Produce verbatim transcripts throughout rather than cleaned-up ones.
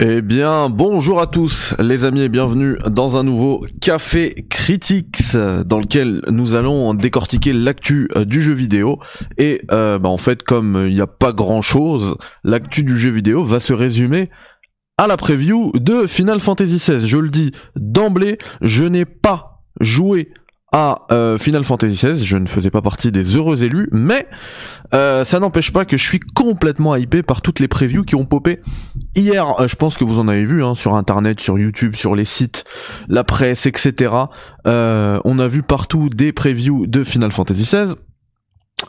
Eh bien, bonjour à tous les amis et bienvenue dans un nouveau Café Critiques dans lequel nous allons décortiquer l'actu du jeu vidéo et euh, bah en fait comme il n'y a pas grand chose, l'actu du jeu vidéo va se résumer à la preview de Final Fantasy seize. Je le dis d'emblée, je n'ai pas joué à euh, Final Fantasy seize, je ne faisais pas partie des heureux élus, mais euh, ça n'empêche pas que je suis complètement hypé par toutes les previews qui ont popé hier. Euh, je pense que vous en avez vu hein, sur internet, sur YouTube, sur les sites, la presse, et cetera. Euh, on a vu partout des previews de Final Fantasy seize.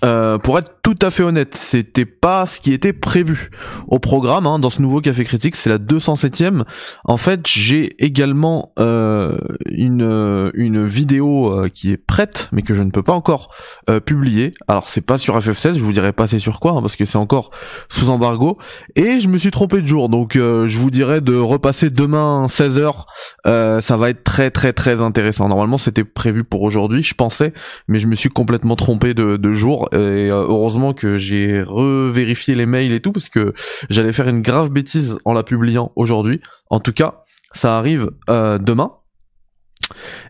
Euh, pour être tout à fait honnête, c'était pas ce qui était prévu au programme hein, dans ce nouveau Café Critique, c'est la deux cent septième. En fait, j'ai également euh, une une vidéo euh, qui est prête, mais que je ne peux pas encore euh, publier. Alors c'est pas sur F F seize, je vous dirai pas c'est sur quoi, hein, parce que c'est encore sous embargo. Et je me suis trompé de jour, donc euh, je vous dirai de repasser demain seize heures. Euh, ça va être très très très intéressant. Normalement, c'était prévu pour aujourd'hui, je pensais, mais je me suis complètement trompé de, de jour. Et heureusement que j'ai revérifié les mails et tout, parce que j'allais faire une grave bêtise en la publiant aujourd'hui. En tout cas, ça arrive euh, demain.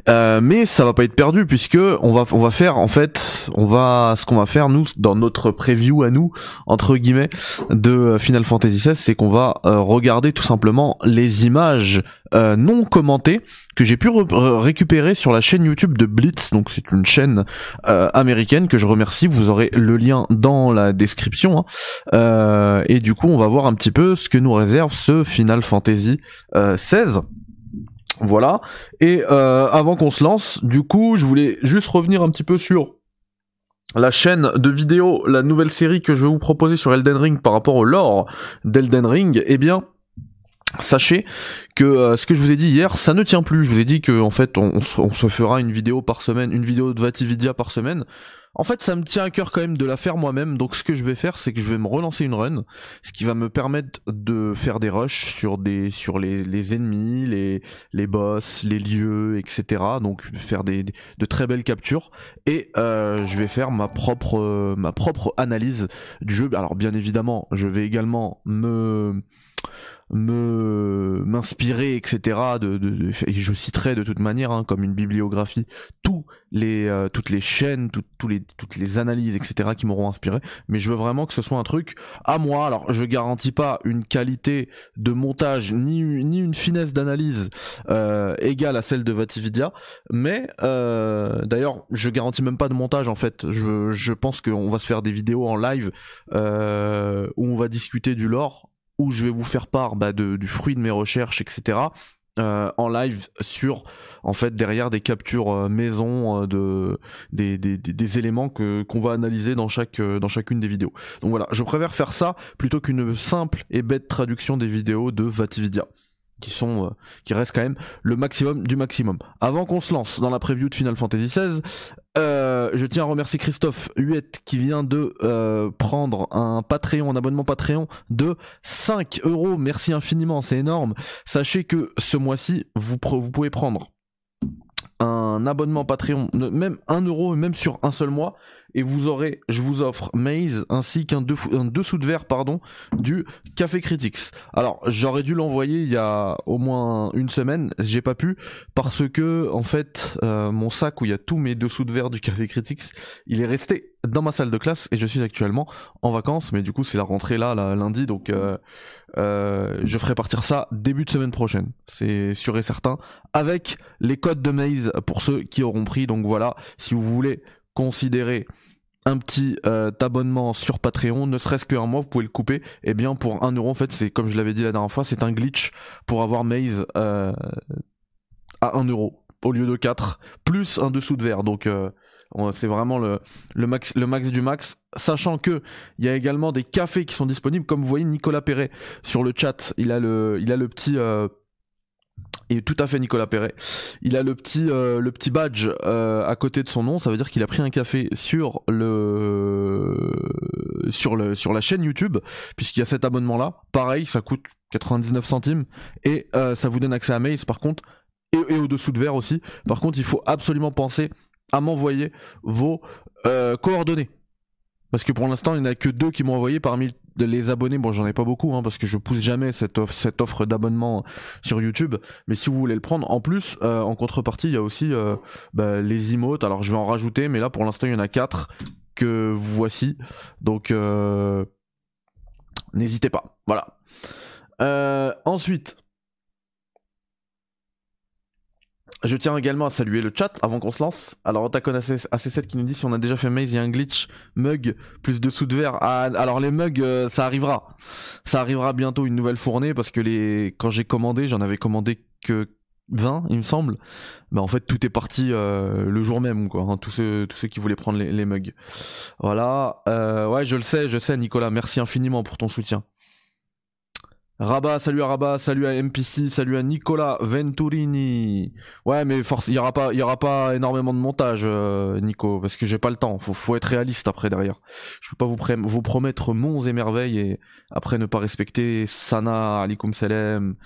Euh, mais ça va pas être perdu puisque on va on va faire en fait on va ce qu'on va faire nous dans notre preview à nous entre guillemets de Final Fantasy seize, c'est qu'on va euh, regarder tout simplement les images euh, non commentées que j'ai pu récupérer sur la chaîne YouTube de Blitz. Donc c'est une chaîne euh, américaine que je remercie, vous aurez le lien dans la description hein. euh, et du coup on va voir un petit peu ce que nous réserve ce Final Fantasy euh, seize. Voilà, et euh, avant qu'on se lance, du coup, je voulais juste revenir un petit peu sur la chaîne de vidéos, la nouvelle série que je vais vous proposer sur Elden Ring par rapport au lore d'Elden Ring. Eh bien, sachez que euh, ce que je vous ai dit hier, ça ne tient plus. Je vous ai dit qu'en fait, on, on, se, on se fera une vidéo par semaine, une vidéo de VaatiVidya par semaine. En fait, ça me tient à cœur quand même de la faire moi-même, donc ce que je vais faire, c'est que je vais me relancer une run, ce qui va me permettre de faire des rushs sur des sur les, les ennemis, les les boss, les lieux, et cetera. Donc faire des, des de très belles captures et euh, je vais faire ma propre euh, ma propre analyse du jeu. Alors bien évidemment, je vais également me me m'inspirer, etc. de, de, de et je citerai de toute manière hein, comme une bibliographie tous les euh, toutes les chaînes, tout, tous les toutes les analyses, etc. qui m'auront inspiré, mais je veux vraiment que ce soit un truc à moi. Alors je garantis pas une qualité de montage ni ni une finesse d'analyse euh, égale à celle de VaatiVidya, mais euh, d'ailleurs je garantis même pas de montage en fait. Je je pense qu'on va se faire des vidéos en live euh, où on va discuter du lore, où je vais vous faire part bah, de, du fruit de mes recherches, et cetera. Euh, en live sur, en fait, derrière des captures euh, maison euh, de des, des, des éléments que qu'on va analyser dans chaque euh, dans chacune des vidéos. Donc voilà, je préfère faire ça plutôt qu'une simple et bête traduction des vidéos de VaatiVidya, qui sont euh, qui restent quand même le maximum du maximum. Avant qu'on se lance dans la preview de Final Fantasy seize. Euh, je tiens à remercier Christophe Huet qui vient de euh, prendre un Patreon, un abonnement Patreon de cinq euros. Merci infiniment, c'est énorme. Sachez que ce mois-ci, vous, pre- vous pouvez prendre un abonnement Patreon, même un euro, même sur un seul mois, et vous aurez, je vous offre Maze ainsi qu'un de, un dessous de verre pardon, du Café Critiques. Alors j'aurais dû l'envoyer il y a au moins une semaine, j'ai pas pu parce que en fait euh, mon sac où il y a tous mes dessous de verre du Café Critiques, il est resté dans ma salle de classe et je suis actuellement en vacances, mais du coup c'est la rentrée là, là lundi, donc euh, euh, je ferai partir ça début de semaine prochaine, c'est sûr et certain, avec les codes de Maze pour ceux qui auront pris. Donc voilà, si vous voulez considérer un petit euh, abonnement sur Patreon, ne serait-ce qu'un mois, vous pouvez le couper, et eh bien pour un euro en fait, c'est comme je l'avais dit la dernière fois, c'est un glitch pour avoir Maze euh, à un euro au lieu de quatre, plus un dessous de verre, donc euh, c'est vraiment le, le, max, le max du max, sachant que il y a également des cafés qui sont disponibles, comme vous voyez Nicolas Perret sur le chat, il a le, il a le petit... Euh, et tout à fait Nicolas Perret, il a le petit, euh, le petit badge euh, à côté de son nom, ça veut dire qu'il a pris un café sur le... Sur, le... sur la chaîne YouTube, puisqu'il y a cet abonnement-là, pareil, ça coûte quatre-vingt-dix-neuf centimes, et euh, ça vous donne accès à Maze par contre, et, et au-dessous de verre aussi. Par contre, il faut absolument penser à m'envoyer vos euh, coordonnées, parce que pour l'instant il n'y en a que deux qui m'ont envoyé parmi les abonnés, bon j'en ai pas beaucoup hein, parce que je pousse jamais cette offre, cette offre d'abonnement sur YouTube, mais si vous voulez le prendre, en plus euh, en contrepartie il y a aussi euh, bah, les emotes, alors je vais en rajouter mais là pour l'instant il y en a quatre que voici, donc euh, n'hésitez pas, voilà. Euh, ensuite, je tiens également à saluer le chat avant qu'on se lance. Alors OtaconAC sept qui nous dit si on a déjà fait Maze, il y a un glitch, mug, plus dessous de verre. Ah, alors les mugs, euh, ça arrivera. Ça arrivera bientôt une nouvelle fournée parce que les... quand j'ai commandé, j'en avais commandé que vingt il me semble. Bah en fait tout est parti euh, le jour même quoi, hein, tous, ceux, tous ceux qui voulaient prendre les, les mugs. Voilà, euh, ouais je le sais, je sais Nicolas, merci infiniment pour ton soutien. Rabat, salut à Rabat, salut à M P C, salut à Nicolas Venturini. Ouais mais force, il y aura pas, il y aura pas énormément de montage euh, Nico, parce que j'ai pas le temps, faut, faut être réaliste après derrière. Je peux pas vous, vous promettre monts et merveilles et après ne pas respecter. Sana, Alikum Salem,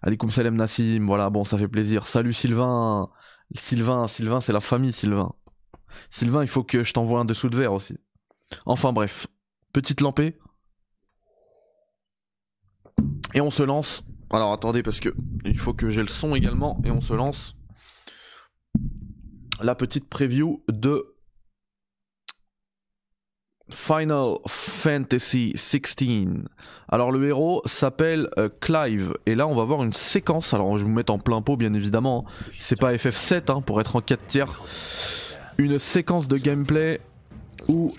Alikum Salem Nassim, voilà bon ça fait plaisir. Salut Sylvain, Sylvain, Sylvain c'est la famille Sylvain. Sylvain il faut que je t'envoie un dessous de verre aussi. Enfin bref, petite lampée. Et on se lance, alors attendez parce que il faut que j'ai le son également, et on se lance la petite preview de Final Fantasy seize. Alors le héros s'appelle euh, Clive, et là on va voir une séquence, alors je vais vous mettre en plein pot bien évidemment, c'est pas F F sept hein, pour être en quatre tiers, une séquence de gameplay où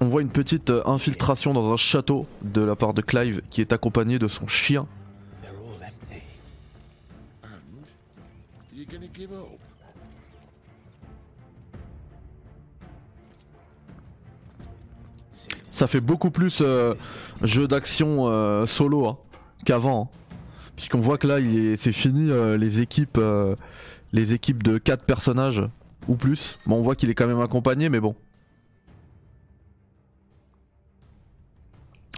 on voit une petite infiltration dans un château de la part de Clive qui est accompagné de son chien. Ça fait beaucoup plus euh, jeu d'action euh, solo hein, qu'avant, hein, puisqu'on voit que là c'est fini euh, les équipes, euh, les équipes de quatre personnages. Ou plus. Bon, on voit qu'il est quand même accompagné, mais bon.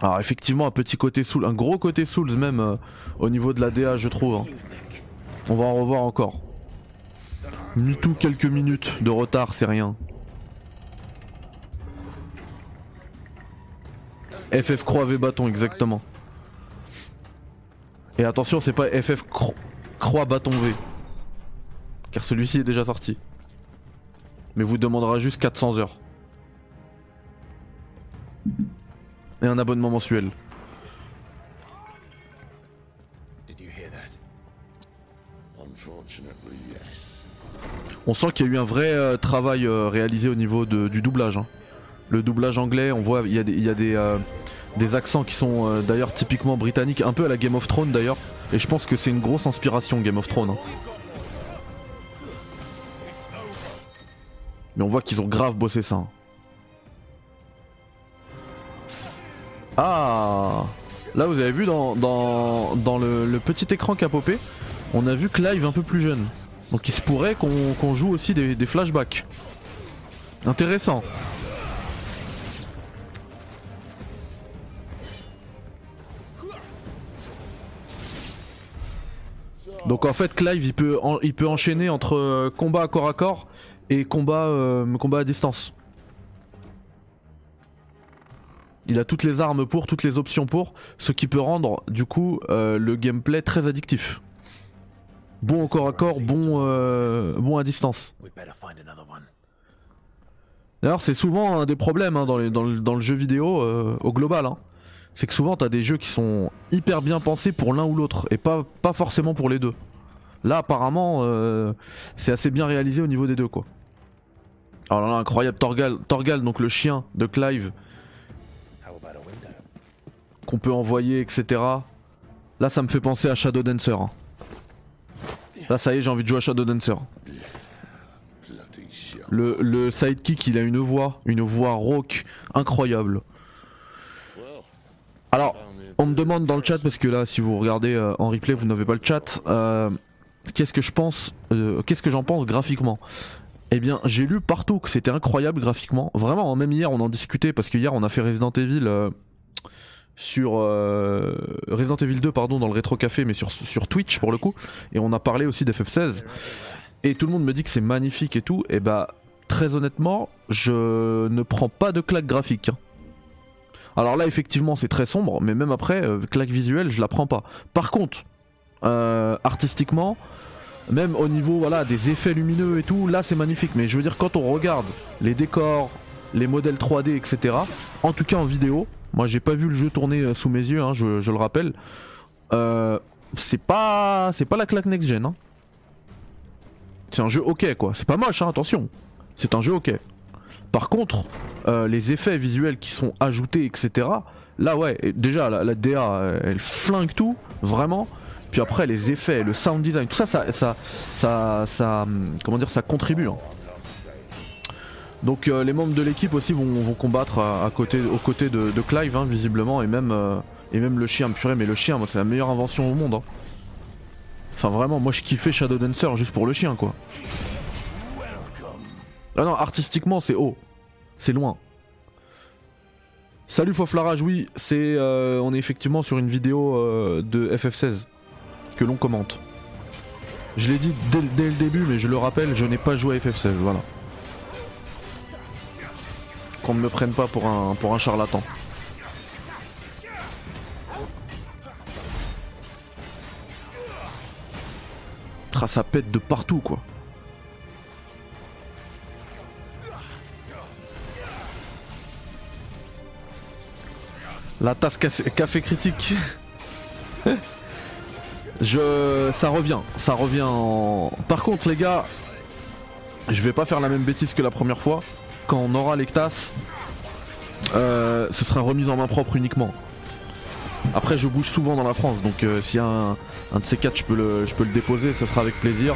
Alors effectivement, un petit côté Souls, un gros côté Souls même euh, au niveau de la D A, je trouve. Hein. On va en revoir encore. Ni tout quelques minutes de retard, c'est rien. F F croix V bâton, exactement. Et attention, c'est pas F F cro croix bâton V, car celui-ci est déjà sorti. Mais vous demandera juste quatre cents heures. Et un abonnement mensuel. On sent qu'il y a eu un vrai euh, travail euh, réalisé au niveau de, du doublage. Hein. Le doublage anglais, on voit, il y a des, il y a des, euh, des accents qui sont euh, d'ailleurs typiquement britanniques, un peu à la Game of Thrones d'ailleurs. Et je pense que c'est une grosse inspiration Game of Thrones. Hein. Mais on voit qu'ils ont grave bossé ça. Ah, là vous avez vu dans, dans, dans le, le petit écran qu'a popé, on a vu Clive un peu plus jeune. Donc il se pourrait qu'on qu'on joue aussi des, des flashbacks. Intéressant. Donc en fait Clive il peut, en, il peut enchaîner entre combat à corps à corps et combat, euh, combat à distance. Il a toutes les armes pour, toutes les options pour, ce qui peut rendre du coup euh, le gameplay très addictif. Bon au corps à corps, bon, euh, bon à distance. D'ailleurs c'est souvent un des problèmes hein, dans, les, dans, le, dans le jeu vidéo euh, au global. Hein. C'est que souvent t'as des jeux qui sont hyper bien pensés pour l'un ou l'autre et pas, pas forcément pour les deux. Là apparemment euh, c'est assez bien réalisé au niveau des deux quoi. Alors là incroyable Torgal, Torgal donc le chien de Clive qu'on peut envoyer et cetera. Là ça me fait penser à Shadow Dancer. Hein. Là ça y est j'ai envie de jouer à Shadow Dancer. Le, le sidekick il a une voix, une voix rauque incroyable. Alors on me demande dans le chat parce que là si vous regardez euh, en replay vous n'avez pas le chat. Euh, Qu'est-ce que je pense, euh, qu'est-ce que j'en pense graphiquement? Eh bien j'ai lu partout que c'était incroyable graphiquement. Vraiment, hein, même hier on en discutait parce que hier on a fait Resident Evil euh, sur euh, Resident Evil deux pardon dans le rétro café mais sur, sur Twitch pour le coup. Et on a parlé aussi d'F F seize. Et tout le monde me dit que c'est magnifique et tout. Et bah très honnêtement je ne prends pas de claque graphique. Hein. Alors là effectivement c'est très sombre, mais même après, euh, claque visuelle je la prends pas. Par contre, euh, artistiquement, même au niveau voilà, des effets lumineux et tout, là c'est magnifique. Mais je veux dire, quand on regarde les décors, les modèles trois D, et cetera, en tout cas en vidéo, moi j'ai pas vu le jeu tourner sous mes yeux, hein, je, je le rappelle, euh, c'est pas, c'est pas la claque next-gen. Hein. C'est un jeu ok quoi, c'est pas moche hein, attention, c'est un jeu ok. Par contre, euh, les effets visuels qui sont ajoutés, et cetera, là ouais, déjà la, la D A elle flingue tout, vraiment. Puis après les effets, le sound design, tout ça, ça, ça, ça, ça comment dire, ça contribue. Hein. Donc euh, les membres de l'équipe aussi vont, vont combattre à, à côté, aux côtés de, de Clive, hein, visiblement, et même, euh, et même le chien. Purée, mais le chien, moi, c'est la meilleure invention au monde. Hein. Enfin vraiment, moi je kiffais Shadow Dancer juste pour le chien, quoi. Ah non, artistiquement c'est haut, c'est loin. Salut Foflarage, oui, c'est, euh, on est effectivement sur une vidéo euh, de F F seize que l'on commente. Je l'ai dit dès, dès le début, mais je le rappelle, je n'ai pas joué à F F seize, voilà. Qu'on ne me prenne pas pour un, pour un charlatan. Tra, ça pète de partout quoi. La tasse café critique. Je... Ça revient, ça revient en... Par contre les gars, je vais pas faire la même bêtise que la première fois. Quand on aura les tasses, euh, ce sera remise en main propre uniquement. Après je bouge souvent dans la France, donc euh, s'il y a un, un de ces quatre, je peux le, je peux le déposer, ce sera avec plaisir.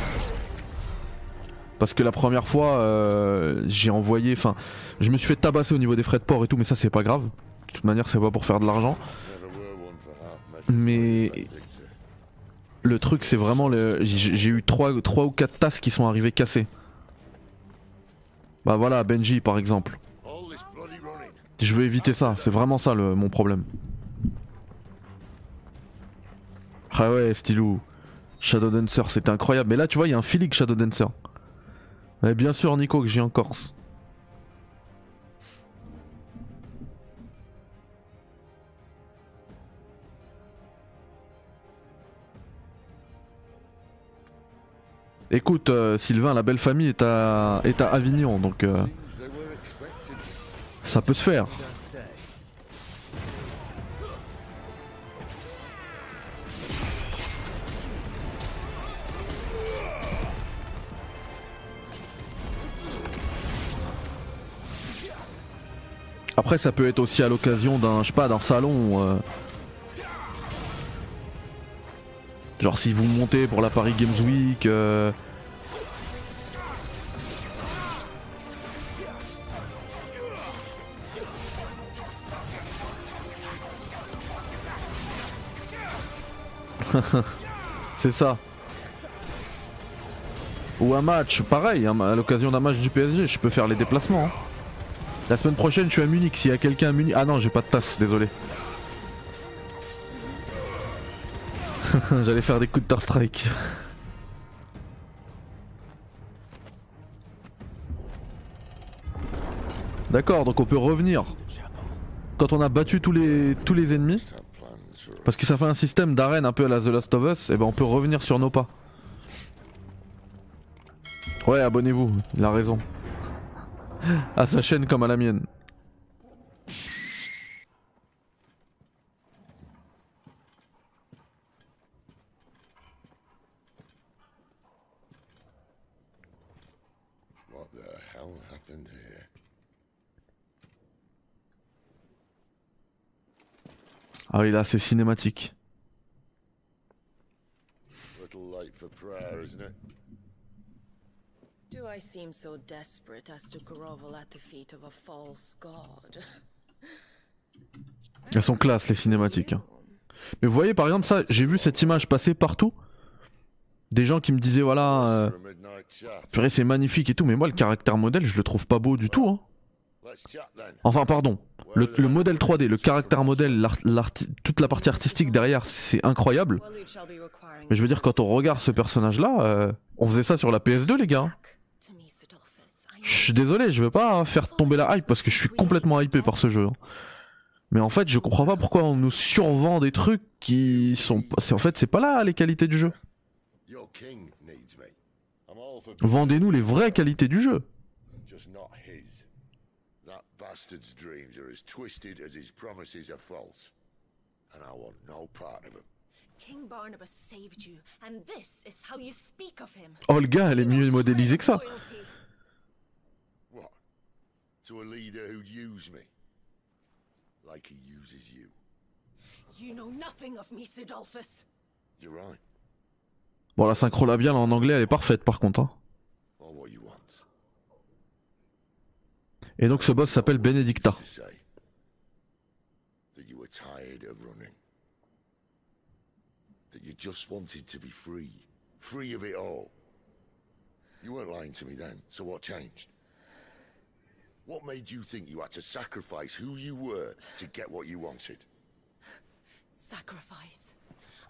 Parce que la première fois, euh, j'ai envoyé... Enfin, je me suis fait tabasser au niveau des frais de port et tout, mais ça c'est pas grave. De toute manière c'est pas pour faire de l'argent. Mais le truc c'est vraiment le... J'ai eu trois ou quatre tasses qui sont arrivées cassées. Bah voilà, Benji par exemple. Je veux éviter ça, c'est vraiment ça le... mon problème. Ah ouais stylou, Shadow Dancer c'était incroyable. Mais là tu vois il y a un feeling Shadow Dancer. Mais bien sûr Nico que j'ai en Corse. Écoute euh, Sylvain, la belle famille est à, est à Avignon, donc euh, ça peut se faire. Après ça peut être aussi à l'occasion d'un, je sais pas, d'un salon. Euh, Genre si vous montez pour la Paris Games Week... Euh... C'est ça. Ou un match, pareil, hein, à l'occasion d'un match du P S G, je peux faire les déplacements. Hein. La semaine prochaine je suis à Munich, s'il y a quelqu'un à Munich... Ah non j'ai pas de tasse, désolé. J'allais faire des coups de Counter-Strike. D'accord, donc on peut revenir quand on a battu tous les, tous les ennemis. Parce que ça fait un système d'arène un peu à la The Last of Us, et ben on peut revenir sur nos pas. Ouais, abonnez-vous, il a raison. À sa chaîne comme à la mienne. Ah oui là c'est cinématique. Do I seem so desperate as to grovel at the feet of a false god? Elles sont classes les cinématiques. Hein. Mais vous voyez par exemple ça, j'ai vu cette image passer partout. Des gens qui me disaient voilà, euh, purée c'est magnifique et tout, mais moi le caractère modèle je le trouve pas beau du tout. Hein. Enfin pardon, le, le modèle trois D, le caractère modèle, toute la partie artistique derrière c'est incroyable. Mais je veux dire quand on regarde ce personnage là, euh, on faisait ça sur la P S deux les gars. Je suis désolé, je veux pas faire tomber la hype parce que je suis complètement hypé par ce jeu. Mais en fait je comprends pas pourquoi on nous survend des trucs qui sont... En fait c'est pas là les qualités du jeu. Vendez-nous les vraies qualités du jeu. Oh le gars elle est mieux modélisée que ça. To a leader who'd use me, like he uses you. You know nothing of me, Cidolfus. You're right. Bon, la synchro labiale en anglais, elle est parfaite par contre. Hein. Et donc ce boss s'appelle Benedicta. That you were tired of running. That you just wanted to be free, free of it all. You weren't lying to me then, so what changed? What made you think you had to sacrifice who you were to get what you wanted? Sacrifice?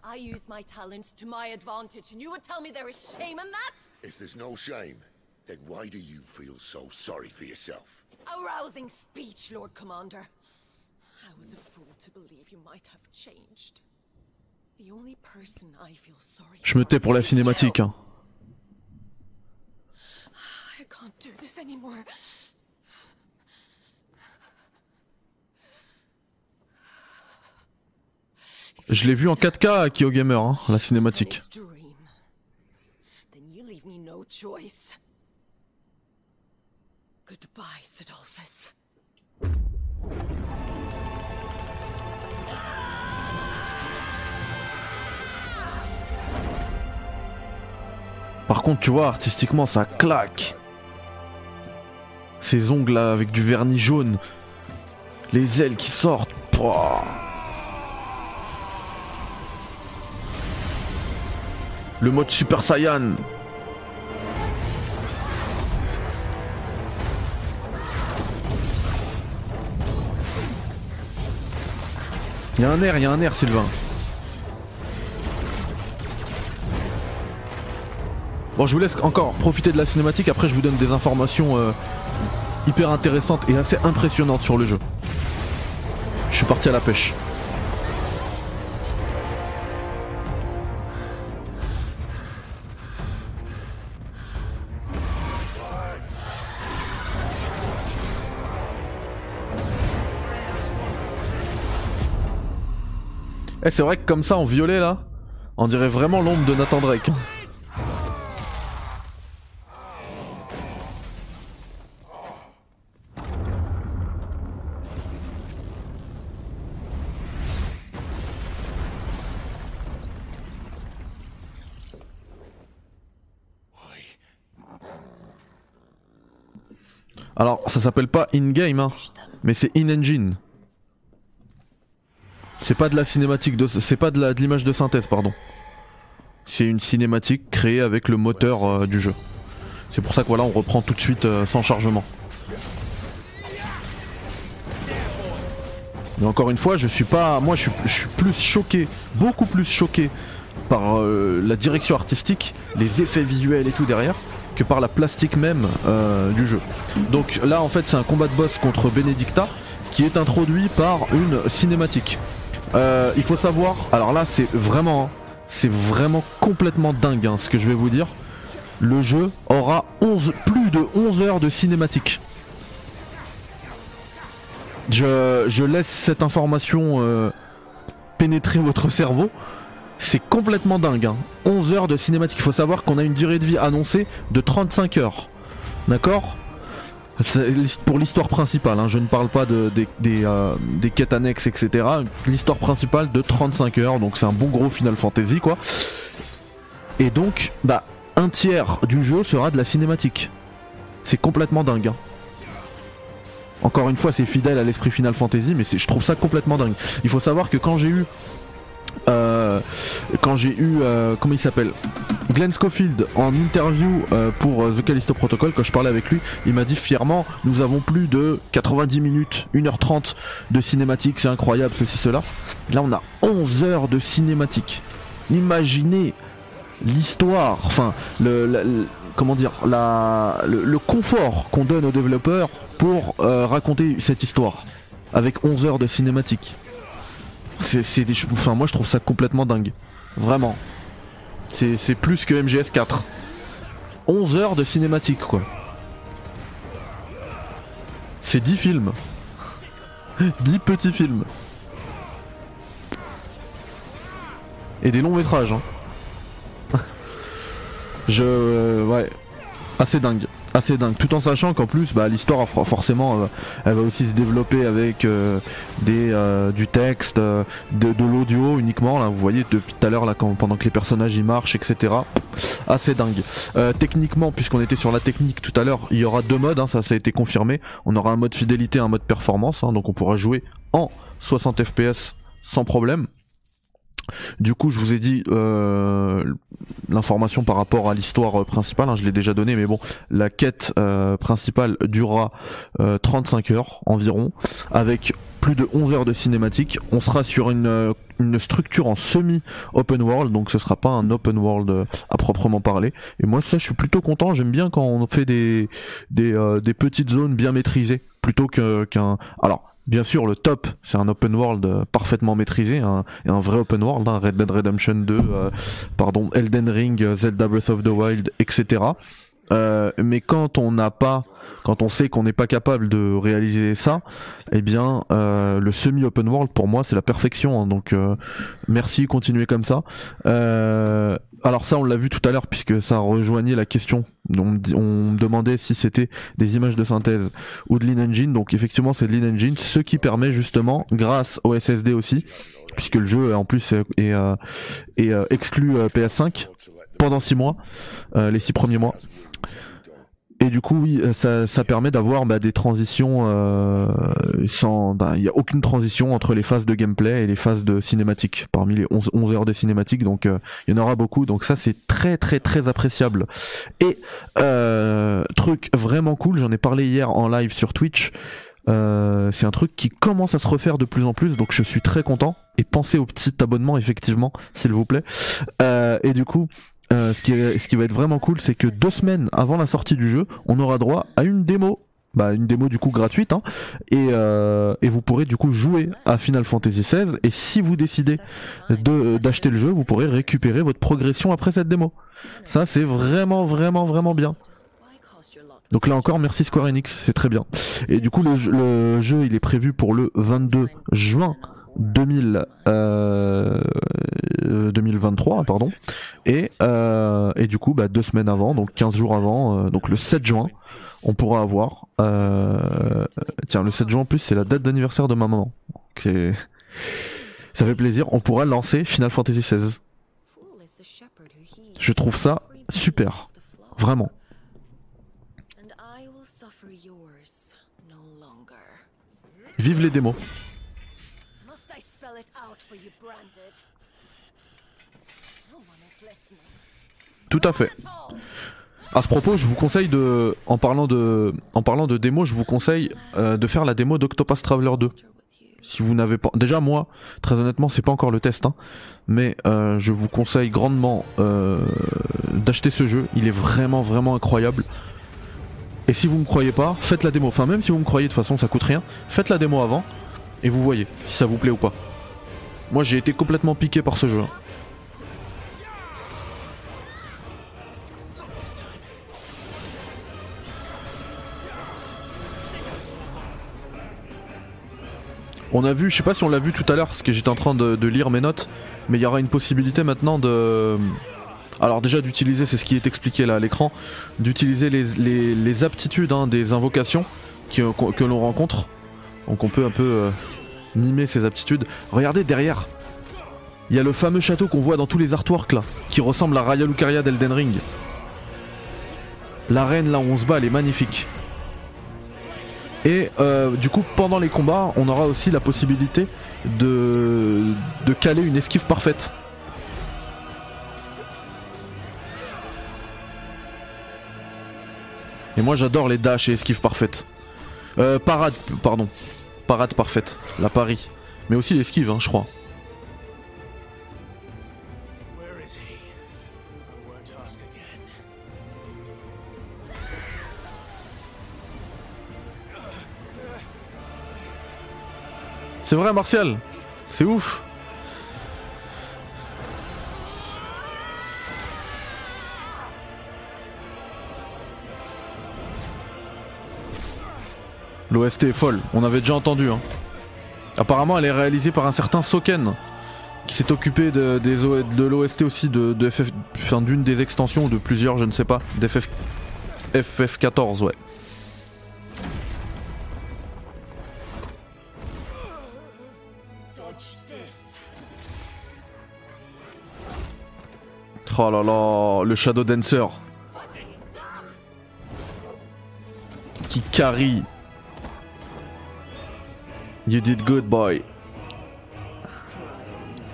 I use my talents to my advantage, and you would tell me there is shame in that? If there's no shame, then why do you feel so sorry for yourself? A rousing speech, Lord Commander. I was a fool to believe you might have changed. The only person I feel sorry for. Je me tais pour la cinématique. Hein. I can't do this anymore. Je l'ai vu en quatre K à Kyo Gamer, hein, la cinématique. Par contre, tu vois, artistiquement, ça claque. Ces ongles là, avec du vernis jaune, les ailes qui sortent. Pouah. Le mode Super Saiyan. Il y a un air, il y a un air Sylvain. Bon je vous laisse encore profiter de la cinématique, après je vous donne des informations euh, hyper intéressantes et assez impressionnantes sur le jeu. Je suis parti à la pêche. Eh c'est vrai que comme ça en violet là, on dirait vraiment l'ombre de Nathan Drake. Alors ça s'appelle pas in-game hein, mais c'est in-engine. C'est pas de la cinématique, de... c'est pas de l'image de synthèse, pardon. C'est une cinématique créée avec le moteur euh, du jeu. C'est pour ça que voilà, on reprend tout de suite euh, sans chargement. Mais encore une fois, je suis pas, moi je suis, je suis plus choqué, beaucoup plus choqué par euh, la direction artistique, les effets visuels et tout derrière, que par la plastique même euh, du jeu. Donc là en fait c'est un combat de boss contre Benedicta qui est introduit par une cinématique. Euh, il faut savoir, alors là c'est vraiment, c'est vraiment complètement dingue hein, ce que je vais vous dire. Le jeu aura onze, plus de onze heures de cinématique. Je, je laisse cette information euh, pénétrer votre cerveau. C'est complètement dingue hein. onze heures de cinématique. Il faut savoir qu'on a une durée de vie annoncée de trente-cinq heures. D'accord ? Pour l'histoire principale, hein, je ne parle pas de, des, des, euh, des quêtes annexes, et cetera. L'histoire principale de trente-cinq heures, donc c'est un bon gros Final Fantasy quoi. Et donc, bah, un tiers du jeu sera de la cinématique. C'est complètement dingue. Hein. Encore une fois, c'est fidèle à l'esprit Final Fantasy, mais je trouve ça complètement dingue. Il faut savoir que quand j'ai eu... Euh, quand j'ai eu, euh, comment il s'appelle, Glenn Schofield en interview euh, pour euh, The Callisto Protocol, quand je parlais avec lui, il m'a dit fièrement, nous avons plus de quatre-vingt-dix minutes, une heure trente de cinématique, c'est incroyable ceci, cela. Là on a onze heures de cinématique. Imaginez l'histoire, enfin, le, la, le, comment dire, la, le, le confort qu'on donne aux développeurs pour euh, raconter cette histoire. avec onze heures de cinématique. C'est des chevaux. Enfin, moi je trouve ça complètement dingue. Vraiment. C'est plus que M G S quatre. onze heures de cinématique quoi. C'est dix films. dix petits films. Et des longs métrages. Hein. je. Euh, ouais. Assez dingue. Assez dingue. Tout en sachant qu'en plus, bah, l'histoire, forcément, euh, elle va aussi se développer avec euh, des, euh, du texte, euh, de, de l'audio uniquement. Là, vous voyez depuis tout à l'heure, là, quand, pendant que les personnages y marchent, et cetera. Assez dingue. Euh, techniquement, puisqu'on était sur la technique tout à l'heure, il y aura deux modes, hein, ça, ça a été confirmé. On aura un mode fidélité, un mode performance. Hein, donc on pourra jouer en soixante F P S sans problème. Du coup je vous ai dit euh, l'information par rapport à l'histoire principale, hein, je l'ai déjà donnée mais bon, la quête euh, principale durera euh, trente-cinq heures environ, avec plus de onze heures de cinématique. On sera sur une, une structure en semi-open world, donc ce sera pas un open world à proprement parler. Et moi ça je suis plutôt content, j'aime bien quand on fait des, des, euh, des petites zones bien maîtrisées, plutôt qu'un... qu'un... Alors, bien sûr, le top, c'est un open world parfaitement maîtrisé, un, un vrai open world, hein, Red Dead Redemption deux, euh, pardon, Elden Ring, Zelda Breath of the Wild, et cetera. Euh, mais quand on n'a pas, quand on sait qu'on n'est pas capable de réaliser ça, eh bien, euh, le semi-open world pour moi c'est la perfection. Hein, donc, euh, merci, continuez comme ça. Euh, alors ça, on l'a vu tout à l'heure puisque ça rejoignait la question. On me, on me demandait si c'était des images de synthèse ou de l'in-engine, donc effectivement c'est de l'in-engine, ce qui permet justement, grâce au S S D aussi, puisque le jeu en plus est, est, est exclu P S cinq pendant six mois, les six premiers mois, et du coup oui, ça, ça permet d'avoir bah, des transitions euh, sans, bah, il n'y a aucune transition entre les phases de gameplay et les phases de cinématique, parmi les onze heures de cinématique, donc euh, il y en aura beaucoup, donc ça c'est très très très appréciable. Et euh, truc vraiment cool, j'en ai parlé hier en live sur Twitch, euh, c'est un truc qui commence à se refaire de plus en plus, donc je suis très content, et pensez au petit abonnement effectivement s'il vous plaît, euh, et du coup Euh, ce, qui est, ce qui va être vraiment cool, c'est que deux semaines avant la sortie du jeu, on aura droit à une démo, bah une démo du coup gratuite, hein, et, euh, et vous pourrez du coup jouer à Final Fantasy seize, et si vous décidez de d'acheter le jeu, vous pourrez récupérer votre progression après cette démo. Ça c'est vraiment vraiment vraiment bien. Donc là encore, merci Square Enix, c'est très bien. Et du coup le, le jeu il est prévu pour le vingt-deux juin deux mille vingt-trois, pardon, et, euh, et du coup bah, deux semaines avant, donc quinze jours avant, euh, donc le sept juin on pourra avoir euh, tiens le sept juin en plus c'est la date d'anniversaire de ma maman, okay. Ça fait plaisir, on pourra lancer Final Fantasy seize. Je trouve ça super, vraiment. Vive les démos. Tout à fait. À ce propos, je vous conseille de, en parlant de, en parlant de démo, je vous conseille euh, de faire la démo d'Octopath Traveler deux. Si vous n'avez pas, déjà moi, très honnêtement, c'est pas encore le test, hein, mais euh, je vous conseille grandement euh, d'acheter ce jeu. Il est vraiment, vraiment incroyable. Et si vous me croyez pas, faites la démo. Enfin, même si vous me croyez, de toute façon, ça coûte rien. Faites la démo avant et vous voyez si ça vous plaît ou pas. Moi, j'ai été complètement piqué par ce jeu. On a vu, je sais pas si on l'a vu tout à l'heure, parce que j'étais en train de, de lire mes notes, mais il y aura une possibilité maintenant de... Alors déjà d'utiliser, c'est ce qui est expliqué là à l'écran, d'utiliser les, les, les aptitudes, hein, des invocations qui, que l'on rencontre. Donc on peut un peu euh, mimer ces aptitudes. Regardez derrière, il y a le fameux château qu'on voit dans tous les artworks là, qui ressemble à Raya Lucaria d'Elden Ring. L'arène là où on se bat, elle est magnifique. Et euh, du coup pendant les combats on aura aussi la possibilité de, de caler une esquive parfaite. Et moi j'adore les dash et esquives parfaites. Euh, parade, pardon. Parade parfaite, la pari. Mais aussi l'esquive hein, je crois. C'est vrai Martial, c'est ouf. L'O S T est folle, on avait déjà entendu hein. Apparemment elle est réalisée par un certain Soken, qui s'est occupé de, de, de l'O S T aussi, de, de F F, enfin d'une des extensions, de plusieurs, je ne sais pas, d'F F quatorze, ouais. Oh là là, le Shadow Dancer qui carry. You did good, boy. Et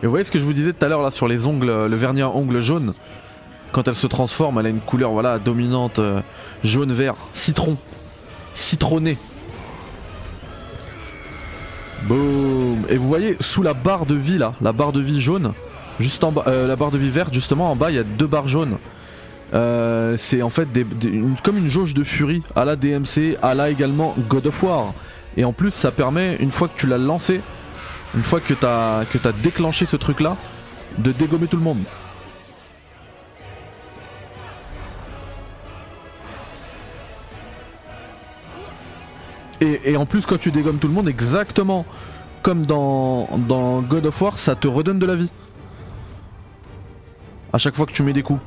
vous voyez ce que je vous disais tout à l'heure là sur les ongles, le vernis à ongles jaune. Quand elle se transforme, elle a une couleur voilà dominante euh, jaune-vert, citron, citronné. Boum. Et vous voyez sous la barre de vie là, la barre de vie jaune, juste en bas, euh, la barre de vie verte justement en bas, il y a deux barres jaunes. Euh, C'est en fait des, des, une, comme une jauge de furie à la D M C, à la également God of War. Et en plus ça permet, une fois que tu l'as lancé, une fois que t'as que t'as déclenché ce truc là, de dégommer tout le monde. Et, et en plus quand tu dégommes tout le monde, exactement comme dans, dans God of War, ça te redonne de la vie. À chaque fois que tu mets des coups.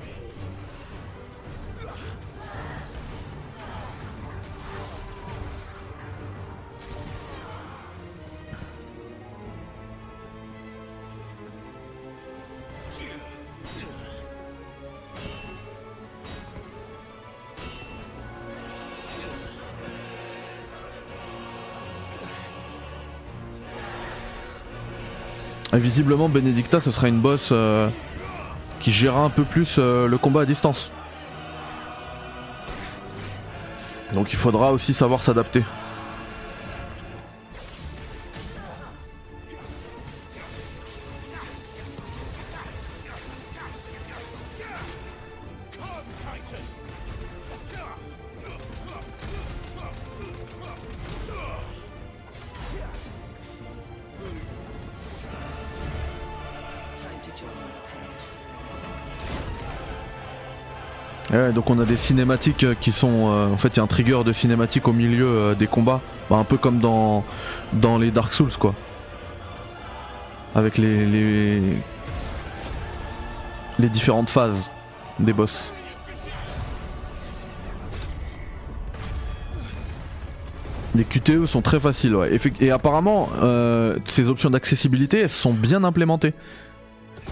Visiblement Benedicta ce sera une boss euh, qui gérera un peu plus euh, le combat à distance. Donc il faudra aussi savoir s'adapter. Donc on a des cinématiques qui sont... Euh, en fait il y a un trigger de cinématique au milieu euh, des combats. Bah, un peu comme dans, dans les Dark Souls quoi. Avec les, les... les différentes phases des boss. Les Q T E sont très faciles ouais. Et, et apparemment euh, ces options d'accessibilité elles sont bien implémentées.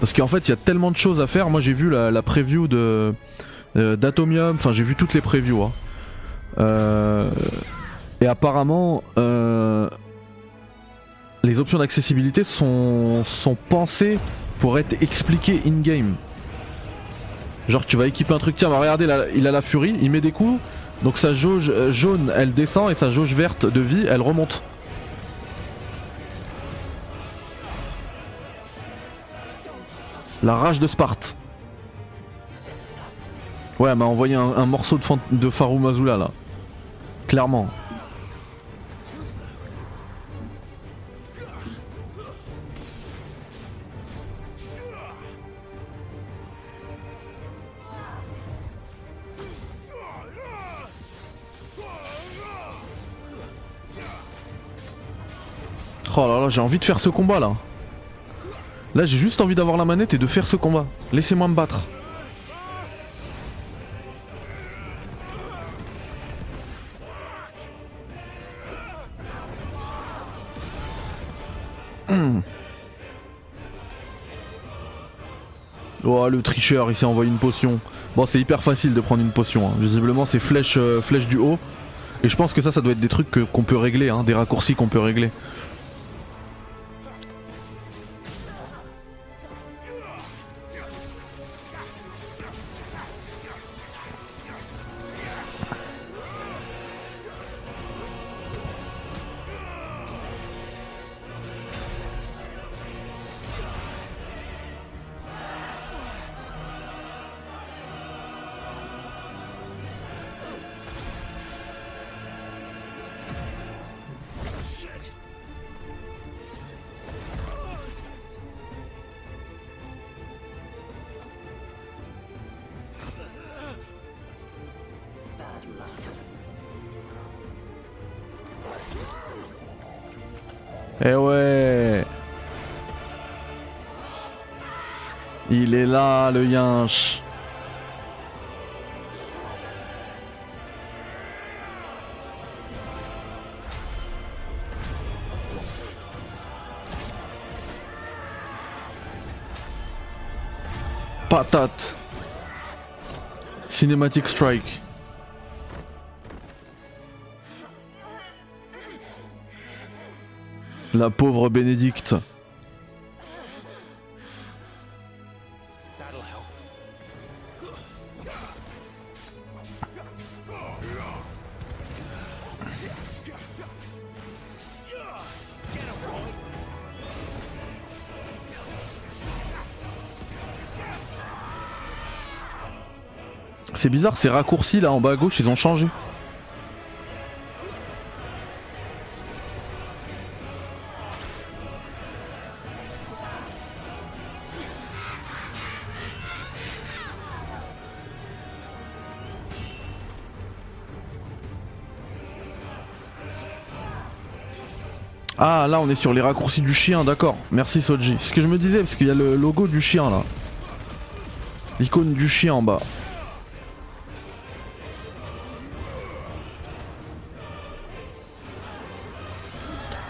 Parce qu'en fait il y a tellement de choses à faire. Moi j'ai vu la, la preview de... d'Atomium, enfin j'ai vu toutes les previews hein. euh, et apparemment euh, les options d'accessibilité sont, sont pensées pour être expliquées in-game. Genre tu vas équiper un truc, tiens bah regardez là, il a la furie, il met des coups, donc sa jauge euh, jaune elle descend et sa jauge verte de vie elle remonte. La rage de Sparte. Ouais, elle m'a envoyé un, un morceau de, de Farou Mazula là. Clairement. Oh là là, j'ai envie de faire ce combat là. Là, j'ai juste envie d'avoir la manette et de faire ce combat. Laissez-moi me battre. Oh le tricheur, il s'est envoyé une potion. Bon c'est hyper facile de prendre une potion hein. Visiblement c'est flèche, euh, flèche du haut. Et je pense que ça ça doit être des trucs qu'on qu'on peut régler hein, des raccourcis qu'on peut régler. Eh ouais. Il est là le yinche. Patate. Cinematic Strike. La pauvre Benedicte. C'est bizarre, ces raccourcis là en bas à gauche, ils ont changé. Ah là on est sur les raccourcis du chien, d'accord, merci Soji. Ce que je me disais, parce qu'il y a le logo du chien là. L'icône du chien en bas.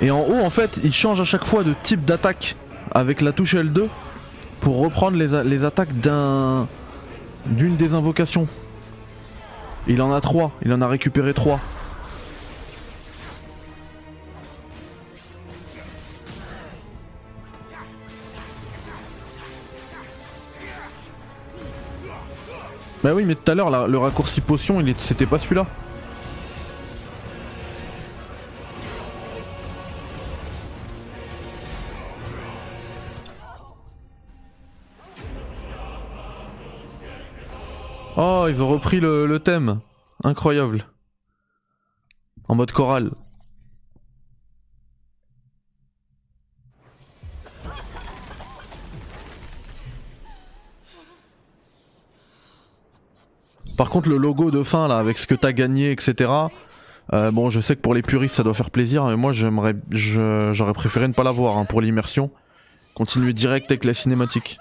Et en haut en fait il change à chaque fois de type d'attaque avec la touche L deux pour reprendre les, les attaques d'un d'une des invocations. Il en a trois, il en a récupéré trois. Bah oui mais tout à l'heure le raccourci potion c'était pas celui-là. Oh, ils ont repris le, le thème. Incroyable. En mode chorale. Par contre, le logo de fin, là, avec ce que t'as gagné, et cetera. Euh, bon, je sais que pour les puristes, ça doit faire plaisir, mais moi, j'aimerais, j'aurais préféré ne pas l'avoir hein, pour l'immersion. Continuer direct avec la cinématique.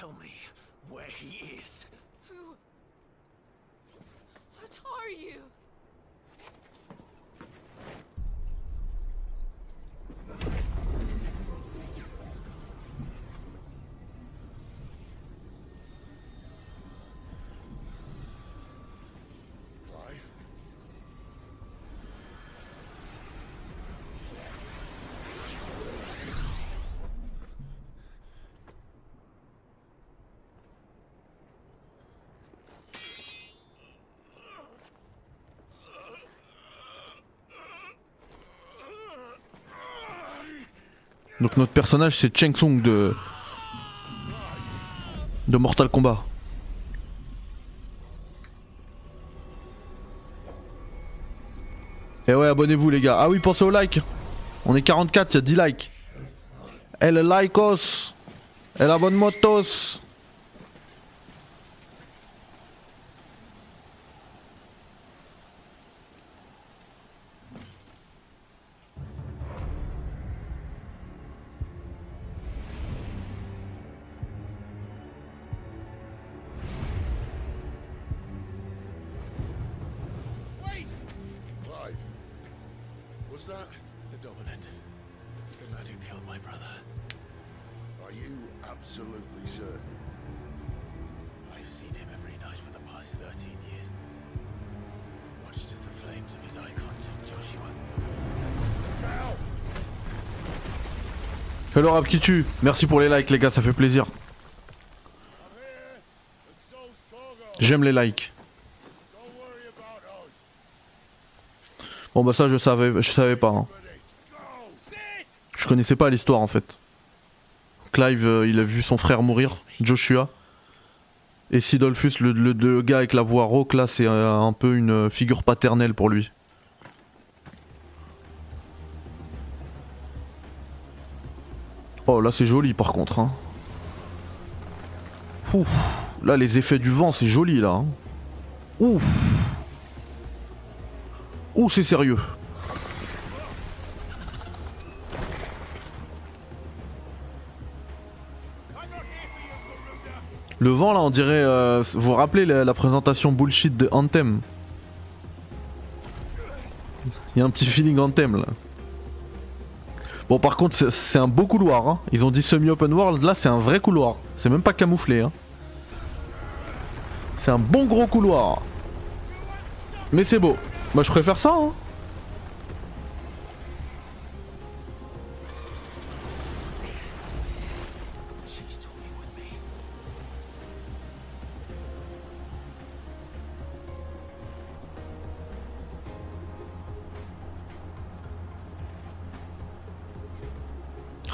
Tell me where he is. Who? What are you? Donc notre personnage c'est Cheng Tsung de... de Mortal Kombat. Et ouais, abonnez-vous les gars. Ah oui, pensez au like. On est quarante-quatre, il y a dix likes. El likos. El abonnementos. Hello Rap qui tue, merci pour les likes les gars, ça fait plaisir. J'aime les likes. Bon bah ça je savais, je savais pas. Hein. Je connaissais pas l'histoire en fait. Clive euh, il a vu son frère mourir, Joshua. Et Cidolfus, le, le, le gars avec la voix rauque là, c'est euh, un peu une figure paternelle pour lui. Oh là c'est joli par contre hein. Ouf. Là les effets du vent c'est joli là. Ouf. Ouh c'est sérieux. Le vent là on dirait, euh, vous vous rappelez la, la présentation bullshit de Anthem? Il y a un petit feeling Anthem là. Bon par contre c'est un beau couloir hein. Ils ont dit semi-open world, là c'est un vrai couloir. C'est même pas camouflé hein. C'est un bon gros couloir. Mais c'est beau. Moi je préfère ça hein.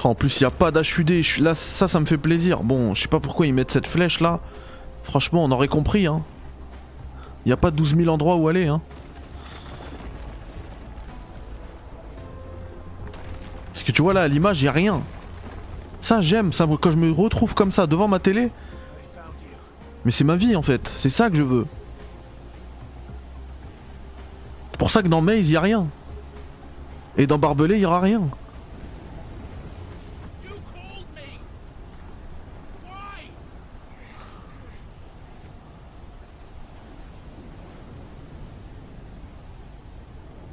En plus, il n'y a pas d'H U D. Là, ça, ça me fait plaisir. Bon, je sais pas pourquoi ils mettent cette flèche là. Franchement, on aurait compris. Hein. Il n'y a pas douze mille endroits où aller. Hein. Parce que tu vois là, à l'image, il n'y a rien. Ça, j'aime. Ça, quand je me retrouve comme ça devant ma télé. Mais c'est ma vie en fait. C'est ça que je veux. C'est pour ça que dans Maze, il n'y a rien. Et dans Barbelé, il n'y aura rien.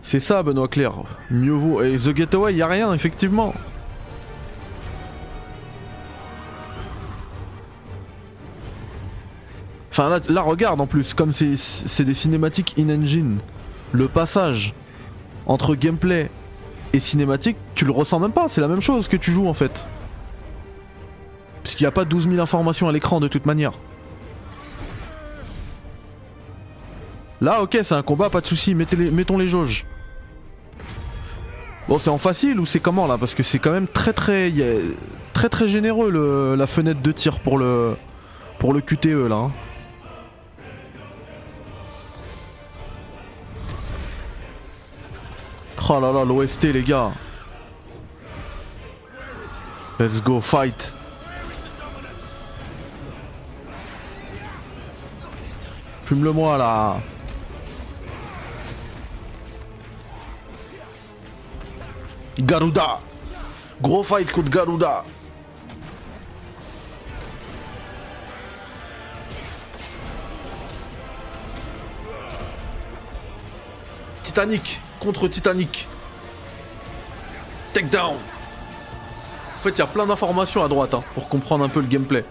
C'est ça Benoît Claire, mieux vaut. Et The Getaway, y a rien effectivement. Enfin là, là regarde en plus, comme c'est des cinématiques in-engine. Le passage entre gameplay et cinématique, tu le ressens même pas, c'est la même chose que tu joues en fait. Parce qu'il n'y a pas douze mille informations à l'écran de toute manière. Là ok c'est un combat, pas de soucis, mettez-les, mettons les jauges. Bon c'est en facile ou c'est comment là? Parce que c'est quand même très très très très généreux le, la fenêtre de tir pour le pour le Q T E là. Hein. Oh là là l'O S T les gars. Let's go fight. Fume-le moi là. Garuda. Gros fight contre Garuda. Titanic contre Titanic. Takedown. En fait il y a plein d'informations à droite hein, pour comprendre un peu le gameplay.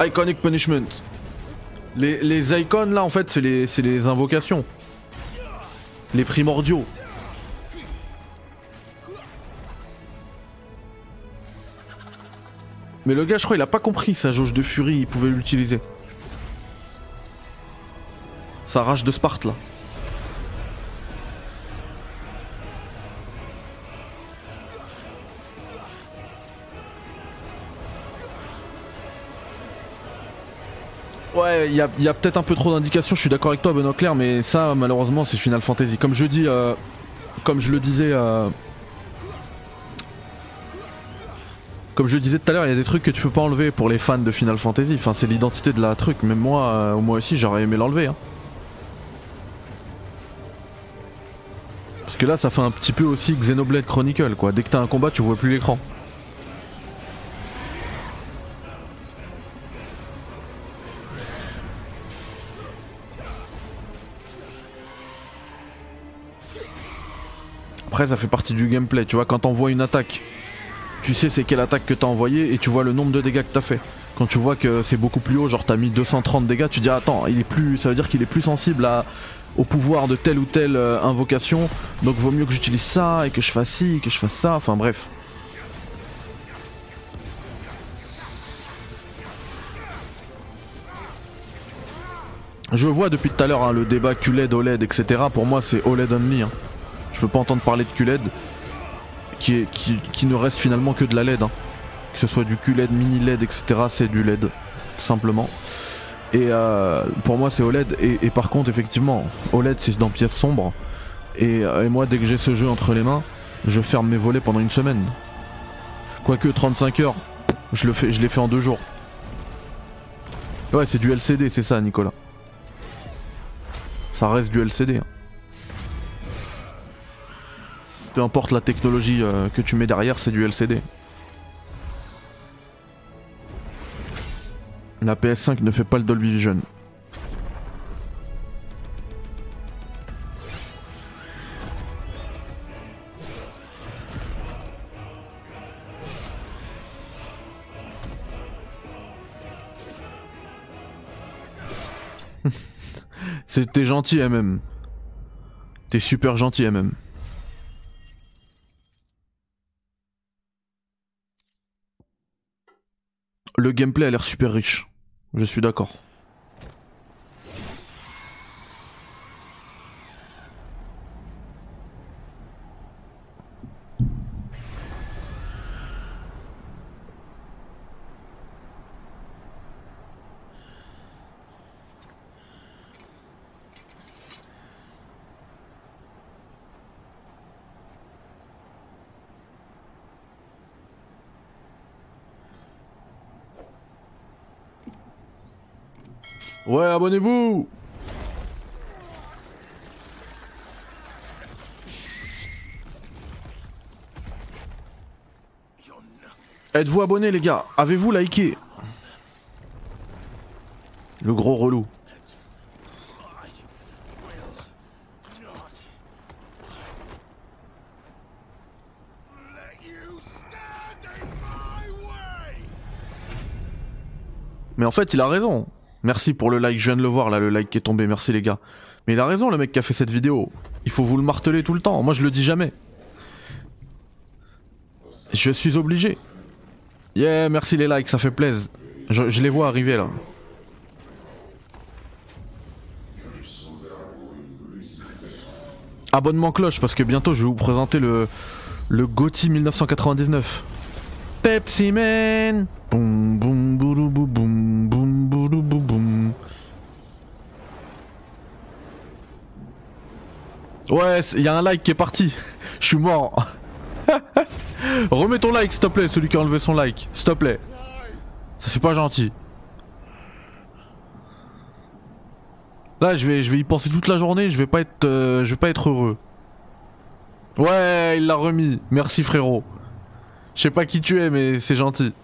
Iconic punishment. Les, les icônes là en fait c'est les, les invocations. Les primordiaux. Mais le gars je crois il a pas compris sa jauge de furie, il pouvait l'utiliser. Sa rage de Sparte là. Ouais, il y a, y a peut-être un peu trop d'indications, je suis d'accord avec toi Benoît Claire, mais ça malheureusement c'est Final Fantasy. Comme je dis, euh, comme je le disais, euh, comme je le disais tout à l'heure, il y a des trucs que tu peux pas enlever pour les fans de Final Fantasy. Enfin, c'est l'identité de la truc. Même moi, euh, moi aussi, j'aurais aimé l'enlever. Hein. Parce que là, ça fait un petit peu aussi Xenoblade Chronicle, quoi. Dès que t'as un combat, tu vois plus l'écran. Après ça fait partie du gameplay, tu vois, quand t'envoies une attaque, tu sais c'est quelle attaque que t'as envoyée et tu vois le nombre de dégâts que t'as fait. Quand tu vois que c'est beaucoup plus haut, genre t'as mis deux cent trente dégâts, tu dis attends, il est plus, ça veut dire qu'il est plus sensible à, au pouvoir de telle ou telle euh, invocation, donc vaut mieux que j'utilise ça et que je fasse ci, que je fasse ça, enfin bref. Je vois depuis tout à l'heure hein, le débat Q L E D, O L E D, et cetera. Pour moi c'est O L E D only. Hein. Je veux pas entendre parler de Q L E D qui, est, qui, qui ne reste finalement que de la L E D. Hein. Que ce soit du Q L E D, mini L E D, et cetera. C'est du L E D, tout simplement. Et euh, pour moi c'est O L E D. Et, et par contre effectivement, O L E D c'est dans pièces sombres. Et, et moi dès que j'ai ce jeu entre les mains, Je ferme mes volets pendant une semaine. Quoique trente-cinq heures, je le fais, je l'ai fait en deux jours. Ouais, c'est du L C D, c'est ça, Nicolas. Ça reste du L C D. Hein. Peu importe la technologie euh, que tu mets derrière, c'est du L C D. La P S cinq ne fait pas le Dolby Vision. T'es gentil, M M. T'es super gentil, M M. Le gameplay a l'air super riche. Je suis d'accord. Ouais, abonnez-vous! Êtes-vous abonnés, les gars? Avez-vous liké? Le gros relou. Mais en fait, il a raison. Merci pour le like, je viens de le voir là, le like qui est tombé, merci les gars. Mais il a raison le mec qui a fait cette vidéo, il faut vous le marteler tout le temps, moi je le dis jamais. Je suis obligé. Yeah, merci les likes, ça fait plaisir, je, je les vois arriver là. Abonnement cloche, parce que bientôt je vais vous présenter le, le G O T Y mille neuf cent quatre-vingt-dix-neuf. Pepsi Man. Boum boum boum boum boum boum boum boum boum. Ouais, il y a un like qui est parti. Je suis mort. Remets ton like s'il te plaît, celui qui a enlevé son like, s'il te plaît. Ça c'est pas gentil. Là, je vais je vais y penser toute la journée, je vais pas être euh, je vais pas être heureux. Ouais, il l'a remis. Merci frérot. Je sais pas qui tu es, mais c'est gentil.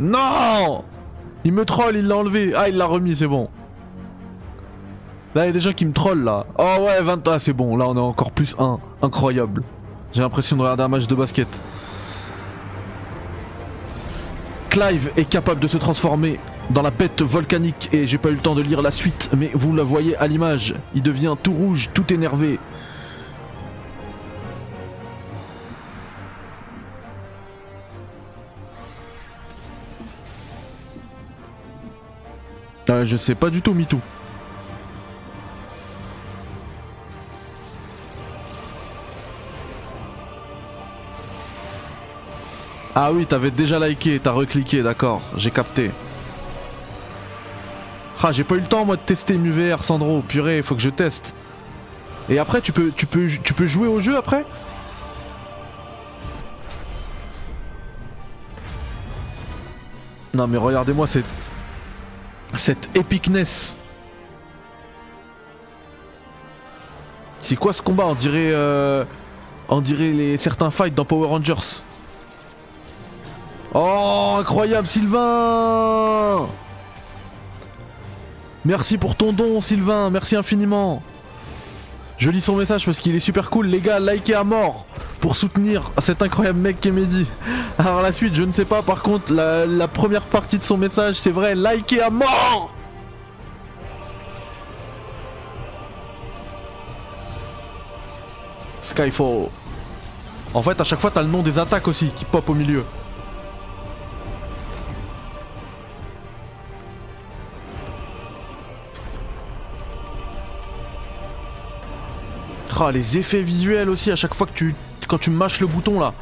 Non! Il me troll, il l'a enlevé. Ah, il l'a remis, c'est bon. Là, il y a des gens qui me trollent, là. Oh ouais, vingt... Ah, c'est bon. Là, on a encore plus un. Incroyable. J'ai l'impression de regarder un match de basket. Clive est capable de se transformer dans la bête volcanique. Et j'ai pas eu le temps de lire la suite, mais vous la voyez à l'image. Il devient tout rouge, tout énervé. Euh, je sais pas du tout, MeToo. Ah oui, t'avais déjà liké, t'as recliqué, d'accord, j'ai capté. Ah, j'ai pas eu le temps moi de tester M U V R, Sandro, purée, faut que je teste. Et après, tu peux, tu peux, tu peux jouer au jeu après ? Non mais regardez-moi cette... cette epicness. C'est quoi ce combat? On dirait euh, on dirait les certains fights dans Power Rangers. Oh incroyable Sylvain. Merci pour ton don Sylvain, merci infiniment. Je lis son message parce qu'il est super cool. Les gars, likez à mort pour soutenir cet incroyable mec qui est Mehdi. Alors la suite, je ne sais pas, par contre, la, la première partie de son message, c'est vrai, likez à mort! Skyfall. En fait, à chaque fois, t'as le nom des attaques aussi qui pop au milieu. Ah, les effets visuels aussi, à chaque fois que tu... quand tu mâches le bouton là.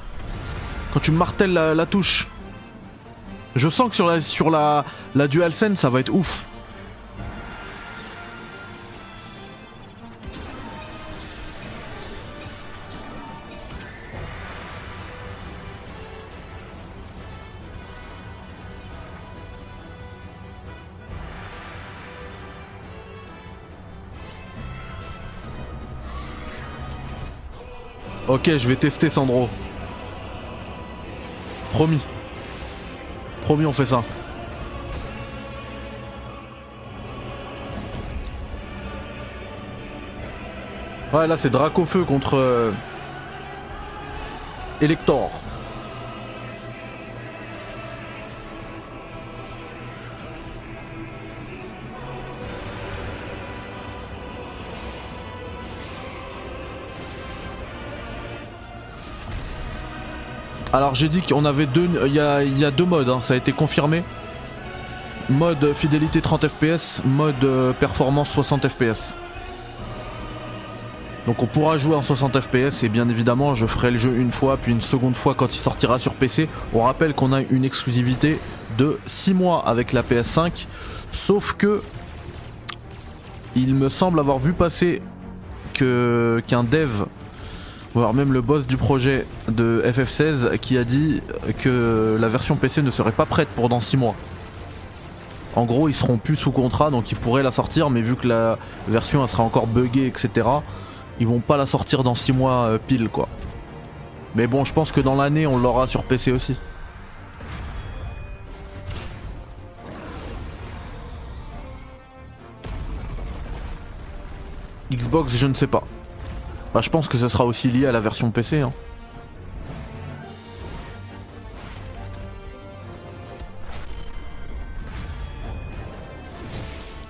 Quand tu martèles la, la touche. Je sens que sur la, sur la, la DualSense, ça va être ouf. Ok, je vais tester Sandro. Promis. Promis, on fait ça. Ouais, là c'est Dracofeu contre euh... Elector. Alors j'ai dit qu'on avait deux, il y a, y a deux modes, hein, ça a été confirmé. Mode fidélité trente F P S, mode euh, performance soixante F P S. Donc on pourra jouer en soixante F P S et bien évidemment je ferai le jeu une fois puis une seconde fois quand il sortira sur P C. On rappelle qu'on a une exclusivité de six mois avec la P S cinq. Sauf que il me semble avoir vu passer que qu'un dev, voire même le boss du projet de F F seize qui a dit que la version P C ne serait pas prête pour dans six mois. En gros ils seront plus sous contrat donc ils pourraient la sortir mais vu que la version elle sera encore buggée et cetera. Ils vont pas la sortir dans six mois euh, pile quoi. Mais bon je pense que dans l'année on l'aura sur P C aussi. Xbox je ne sais pas. Bah je pense que ça sera aussi lié à la version P C hein.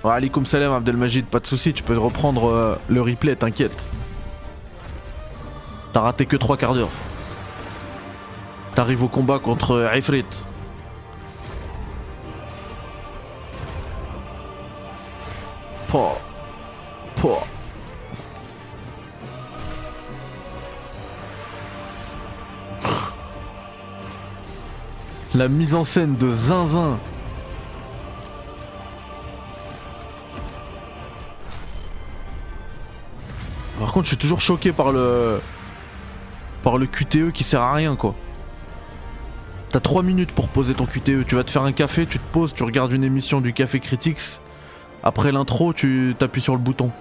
Wa alaikum salam Abdelmajid, pas de soucis, tu peux reprendre euh, le replay, t'inquiète. T'as raté que trois quarts d'heure. T'arrives au combat contre euh, Ifrit. Pouah. Pouah. La mise en scène de Zinzin. Par contre je suis toujours choqué par le par le Q T E qui sert à rien quoi. T'as trois minutes pour poser ton Q T E, tu vas te faire un café, tu te poses, tu regardes une émission du Café Critics, après l'intro tu t'appuies sur le bouton.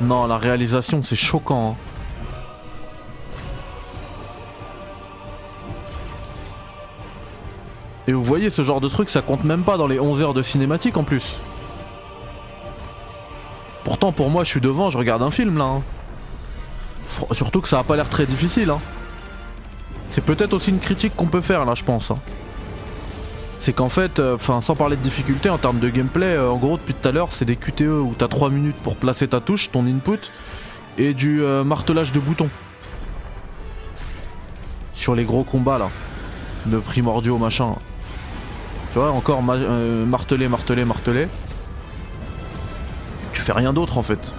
Non, la réalisation, c'est choquant. Hein. Et vous voyez, ce genre de truc, ça compte même pas dans les onze heures de cinématique en plus. Pourtant, pour moi, je suis devant, je regarde un film là. Hein. Surtout que ça a pas l'air très difficile. Hein. C'est peut-être aussi une critique qu'on peut faire là, je pense. Hein. C'est qu'en fait, enfin euh, sans parler de difficulté en termes de gameplay, euh, en gros depuis tout à l'heure c'est des Q T E où t'as trois minutes pour placer ta touche, ton input, et du euh, martelage de boutons. Sur les gros combats là, de primordiaux machin. Tu vois, encore ma euh, marteler, marteler, marteler. Tu fais rien d'autre en fait.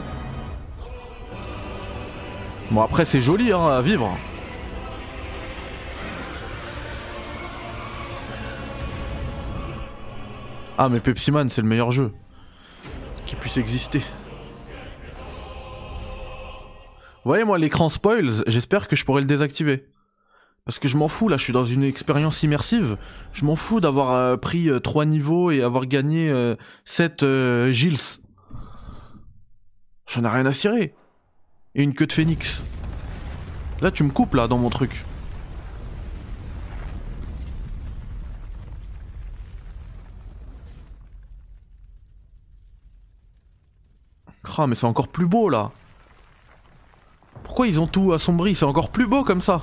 Bon après c'est joli hein, à vivre. Ah mais Pepsi Man c'est le meilleur jeu qui puisse exister. Vous voyez moi l'écran spoils, j'espère que je pourrai le désactiver. Parce que je m'en fous là, je suis dans une expérience immersive. Je m'en fous d'avoir euh, pris euh, trois niveaux et avoir gagné euh, sept Gils. J'en ai rien à cirer. Et une queue de phénix. Là tu me coupes là dans mon truc. Ah mais c'est encore plus beau là. Pourquoi ils ont tout assombri? C'est encore plus beau comme ça.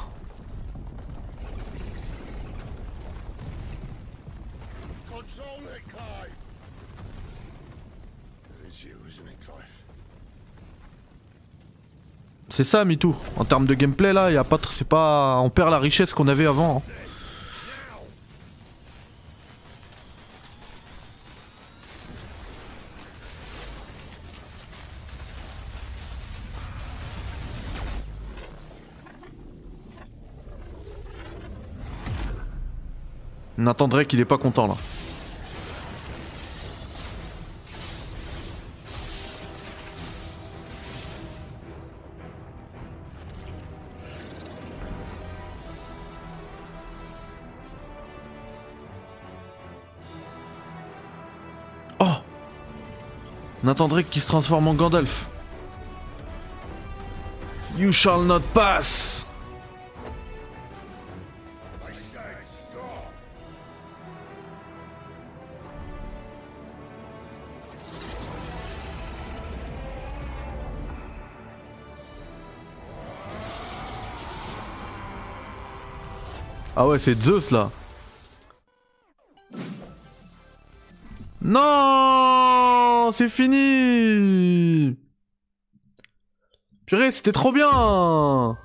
Console it, Clive. It is you, isn't it, Clive? C'est ça MeToo. En termes de gameplay là, y a pas, c'est pas, on perd la richesse qu'on avait avant. Hein. On attendrait qu'il est pas content là. On attendrait qu'il se transforme en Gandalf. You shall not pass. Ah ouais, c'est Zeus là. Non. C'est fini! Purée, c'était trop bien!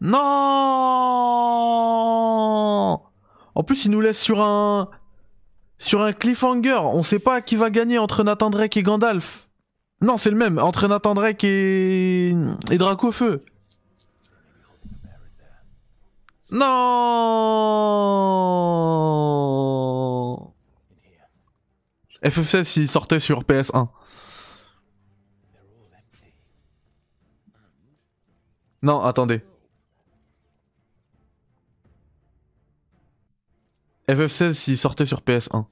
Non! En plus, il nous laisse sur un... sur un cliffhanger. On sait pas qui va gagner entre Nathan Drake et Gandalf. Non, c'est le même. Entre Nathan Drake et... et Dracofeu. Non, F F seize il sortait sur P S un. Non, attendez. F F seize il sortait sur P S un.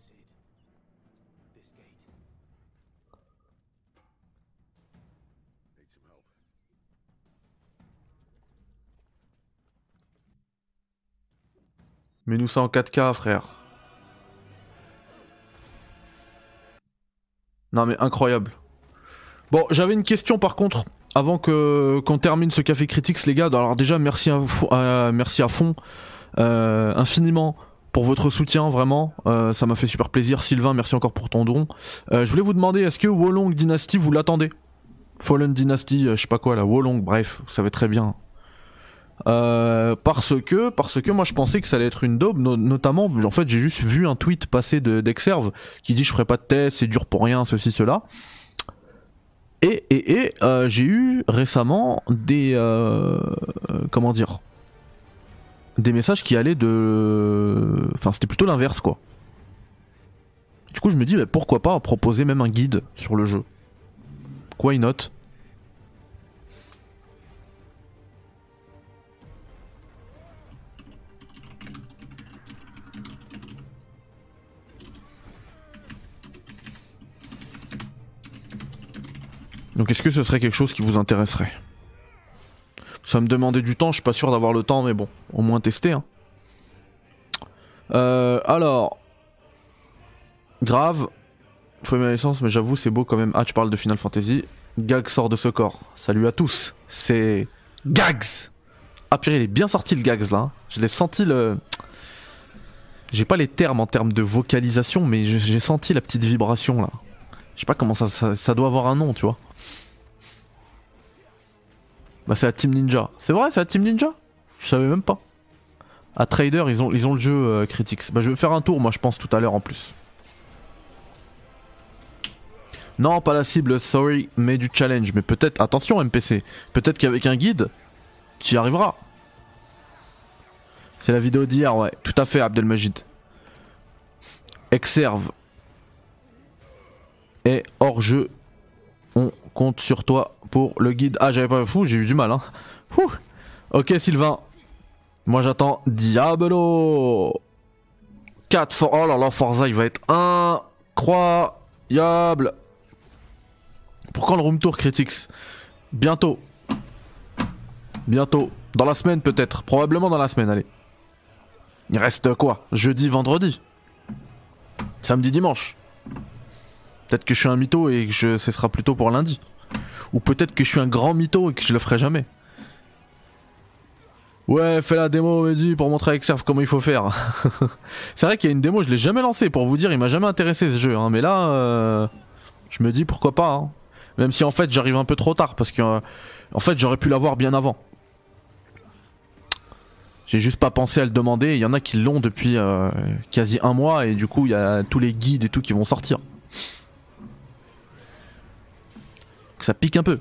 Mets-nous ça en quatre K, frère. Non mais incroyable. Bon, j'avais une question par contre, avant que qu'on termine ce Café Critics, les gars. Alors déjà, merci à, euh, merci à fond, euh, infiniment, pour votre soutien, vraiment. Euh, ça m'a fait super plaisir. Sylvain, merci encore pour ton don. Euh, je voulais vous demander, est-ce que Wo Long Dynasty, vous l'attendez? Fallen Dynasty, euh, je sais pas quoi, là. Wo Long, bref, vous savez très bien. Euh, parce que, parce que moi je pensais que ça allait être une daube, no notamment, en fait j'ai juste vu un tweet passer de d'Exerve qui dit je ferai pas de test, c'est dur pour rien, ceci, cela. Et, et, et euh, j'ai eu récemment des, euh, comment dire, des messages qui allaient de, enfin c'était plutôt l'inverse quoi. Du coup je me dis bah, pourquoi pas proposer même un guide sur le jeu. Why not? Donc est-ce que ce serait quelque chose qui vous intéresserait? Ça me demandait du temps, je suis pas sûr d'avoir le temps, mais bon, au moins tester. Hein. Euh, alors, grave, faut aimer la licence, mais j'avoue c'est beau quand même. Ah, tu parles de Final Fantasy. Gags sort de ce corps. Salut à tous, c'est Gags. Ah purée, il est bien sorti le Gags là. Hein. Je l'ai senti le... J'ai pas les termes en termes de vocalisation, mais j'ai senti la petite vibration là. Je sais pas comment ça, ça, ça doit avoir un nom, tu vois. Bah c'est la Team Ninja. C'est vrai, c'est la Team Ninja? Je savais même pas. À Trader, ils ont, ils ont le jeu euh, Critics. Bah je vais faire un tour, moi je pense, tout à l'heure en plus. Non, pas la cible, sorry, mais du challenge. Mais peut-être, attention M P C, peut-être qu'avec un guide, tu y arriveras. C'est la vidéo d'hier, ouais. Tout à fait, Abdelmajid. Exerve. Et hors jeu, on compte sur toi pour le guide. Ah, j'avais pas fou, j'ai eu du mal. Hein. Ouh. Ok, Sylvain. Moi, j'attends Diablo quatre. For... Oh là là, Forza, il va être incroyable. Pour quand le room tour, Critics? Bientôt. Bientôt. Dans la semaine, peut-être. Probablement dans la semaine, allez. Il reste quoi? Jeudi, vendredi. Samedi, dimanche. Peut-être que je suis un mytho et que je, ce sera plutôt pour lundi. Ou peut-être que je suis un grand mytho et que je le ferai jamais. Ouais, fais la démo, Mehdi, pour montrer à Xerf comment il faut faire. C'est vrai qu'il y a une démo, je l'ai jamais lancée. Pour vous dire, il m'a jamais intéressé ce jeu. Hein, mais là, euh, je me dis pourquoi pas. Hein. Même si en fait, j'arrive un peu trop tard. Parce que euh, en fait, j'aurais pu l'avoir bien avant. J'ai juste pas pensé à le demander. Il y en a qui l'ont depuis euh, quasi un mois. Et du coup, il y a tous les guides et tout qui vont sortir. Ça pique un peu.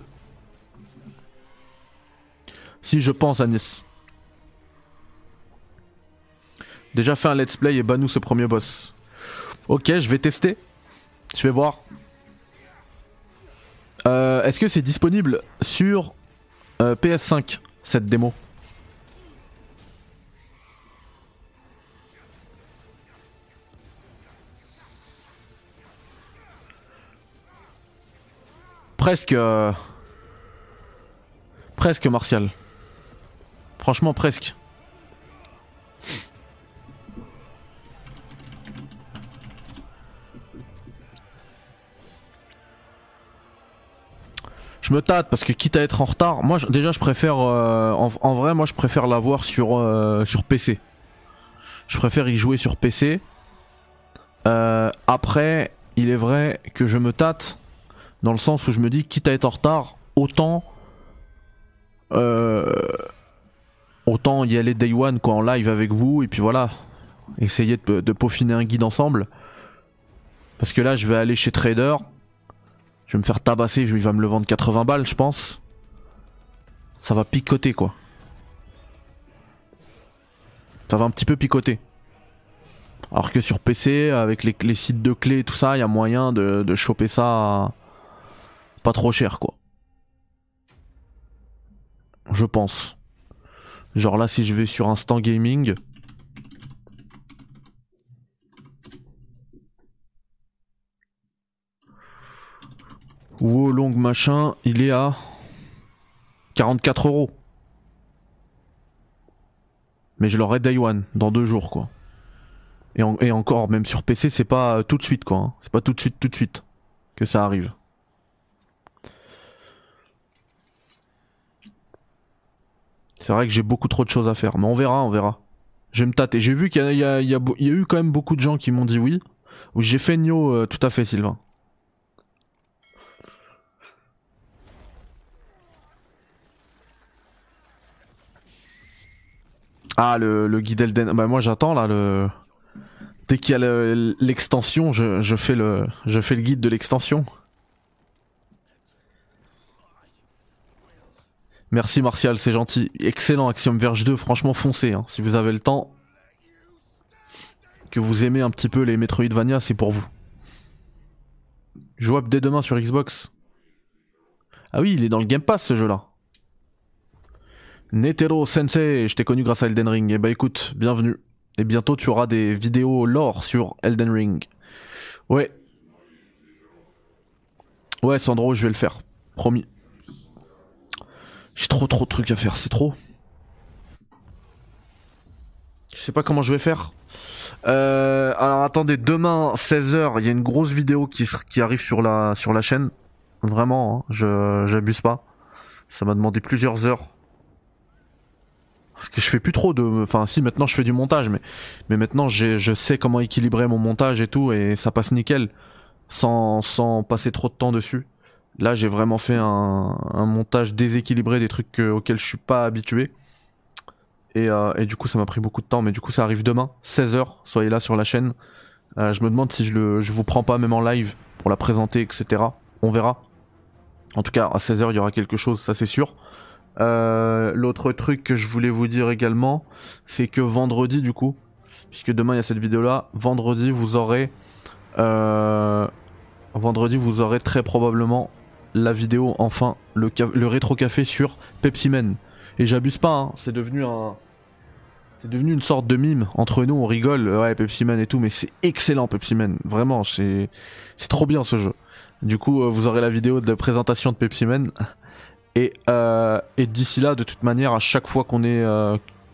Si je pense à Nice. Déjà fait un let's play et banou ce premier boss. Ok, je vais tester. Je vais voir. Euh, Est-ce que c'est disponible sur euh, P S cinq, cette démo? Presque... Euh... Presque Martial. Franchement presque. Je me tâte parce que quitte à être en retard, moi je, déjà je préfère, euh, en, en vrai moi je préfère l'avoir sur, euh, sur P C. Je préfère y jouer sur P C. Euh, après, il est vrai que je me tâte dans le sens où je me dis quitte à être en retard, autant... Euh, autant y aller day one quoi, en live avec vous et puis voilà, essayer de, de peaufiner un guide ensemble. Parce que là je vais aller chez Trader, je vais me faire tabasser, il va me le vendre quatre-vingts balles je pense. Ça va picoter quoi. Ça va un petit peu picoter. Alors que sur P C avec les, les sites de clés et tout ça, il y a moyen de, de choper ça à... pas trop cher quoi. Je pense. Genre là si je vais sur Instant Gaming. Wo Long machin, il est à quarante-quatre euros. Mais je l'aurai day one, dans deux jours quoi. Et, en, et encore, même sur P C c'est pas tout de suite quoi. Hein. C'est pas tout de suite tout de suite que ça arrive. C'est vrai que j'ai beaucoup trop de choses à faire, mais on verra, on verra. Je vais me tâter. J'ai vu qu'il y, y, y, y a eu quand même beaucoup de gens qui m'ont dit oui. J'ai fait Nio, euh, tout à fait Sylvain. Ah le, le guide Elden, bah moi j'attends là le. Dès qu'il y a l'extension, le, je, je fais le, je fais le guide de l'extension. Merci Martial, c'est gentil. Excellent Axiom Verge deux, franchement foncez. Hein. Si vous avez le temps, que vous aimez un petit peu les Metroidvania, c'est pour vous. Jouable dès demain sur Xbox. Ah oui, il est dans le Game Pass ce jeu-là. Netero Sensei, je t'ai connu grâce à Elden Ring. Et bah écoute, bienvenue. Et bientôt tu auras des vidéos lore sur Elden Ring. Ouais. Ouais Sandro, je vais le faire. Promis. J'ai trop trop de trucs à faire, c'est trop. Je sais pas comment je vais faire. Euh, alors attendez, demain seize heures, il y a une grosse vidéo qui, qui arrive sur la, sur la chaîne. Vraiment, hein, je j'abuse pas. Ça m'a demandé plusieurs heures. Parce que je fais plus trop de... Enfin si, maintenant je fais du montage, mais, mais maintenant je sais comment équilibrer mon montage et tout, et ça passe nickel. Sans, sans passer trop de temps dessus. Là j'ai vraiment fait un, un montage déséquilibré des trucs que, auxquels je suis pas habitué. Et, euh, et du coup ça m'a pris beaucoup de temps, mais du coup ça arrive demain, seize heures, soyez là sur la chaîne. Euh, je me demande si je, le, je vous prends pas même en live pour la présenter et cetera. On verra. En tout cas à seize heures il y aura quelque chose, ça c'est sûr. Euh, L'autre truc que je voulais vous dire également, c'est que vendredi du coup, puisque demain il y a cette vidéo là, vendredi vous aurez... Euh, vendredi vous aurez très probablement... la vidéo, enfin, le, le rétro café sur Pepsi Man. Et j'abuse pas, hein, c'est devenu un... C'est devenu une sorte de mime. Entre nous, on rigole, ouais, Pepsi Man et tout, mais c'est excellent Pepsi Man. Vraiment, c'est trop bien ce jeu. Du coup, euh, vous aurez la vidéo de la présentation de Pepsi Man. Et, euh, et d'ici là, de toute manière, à chaque fois qu'on est...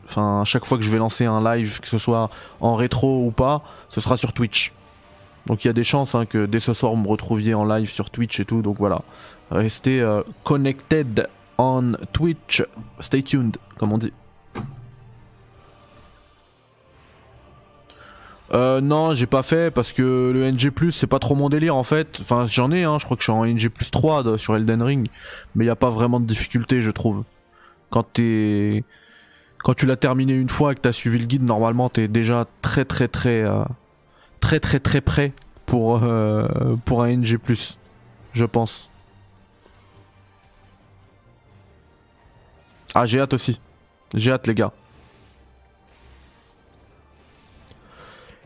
Enfin, euh, à chaque fois que je vais lancer un live, que ce soit en rétro ou pas, ce sera sur Twitch. Donc il y a des chances hein, que dès ce soir vous me retrouviez en live sur Twitch et tout, donc voilà. Restez euh, connected on Twitch, stay tuned comme on dit. Euh non j'ai pas fait parce que le N G plus, c'est pas trop mon délire en fait. Enfin j'en ai hein, je crois que je suis en N G plus trois de, sur Elden Ring. Mais il n'y a pas vraiment de difficulté je trouve. Quand t'es... Quand tu l'as terminé une fois et que t'as suivi le guide, normalement t'es déjà très très très... Euh... Très très très près pour, euh, pour un N G plus, je pense. Ah j'ai hâte aussi, j'ai hâte les gars.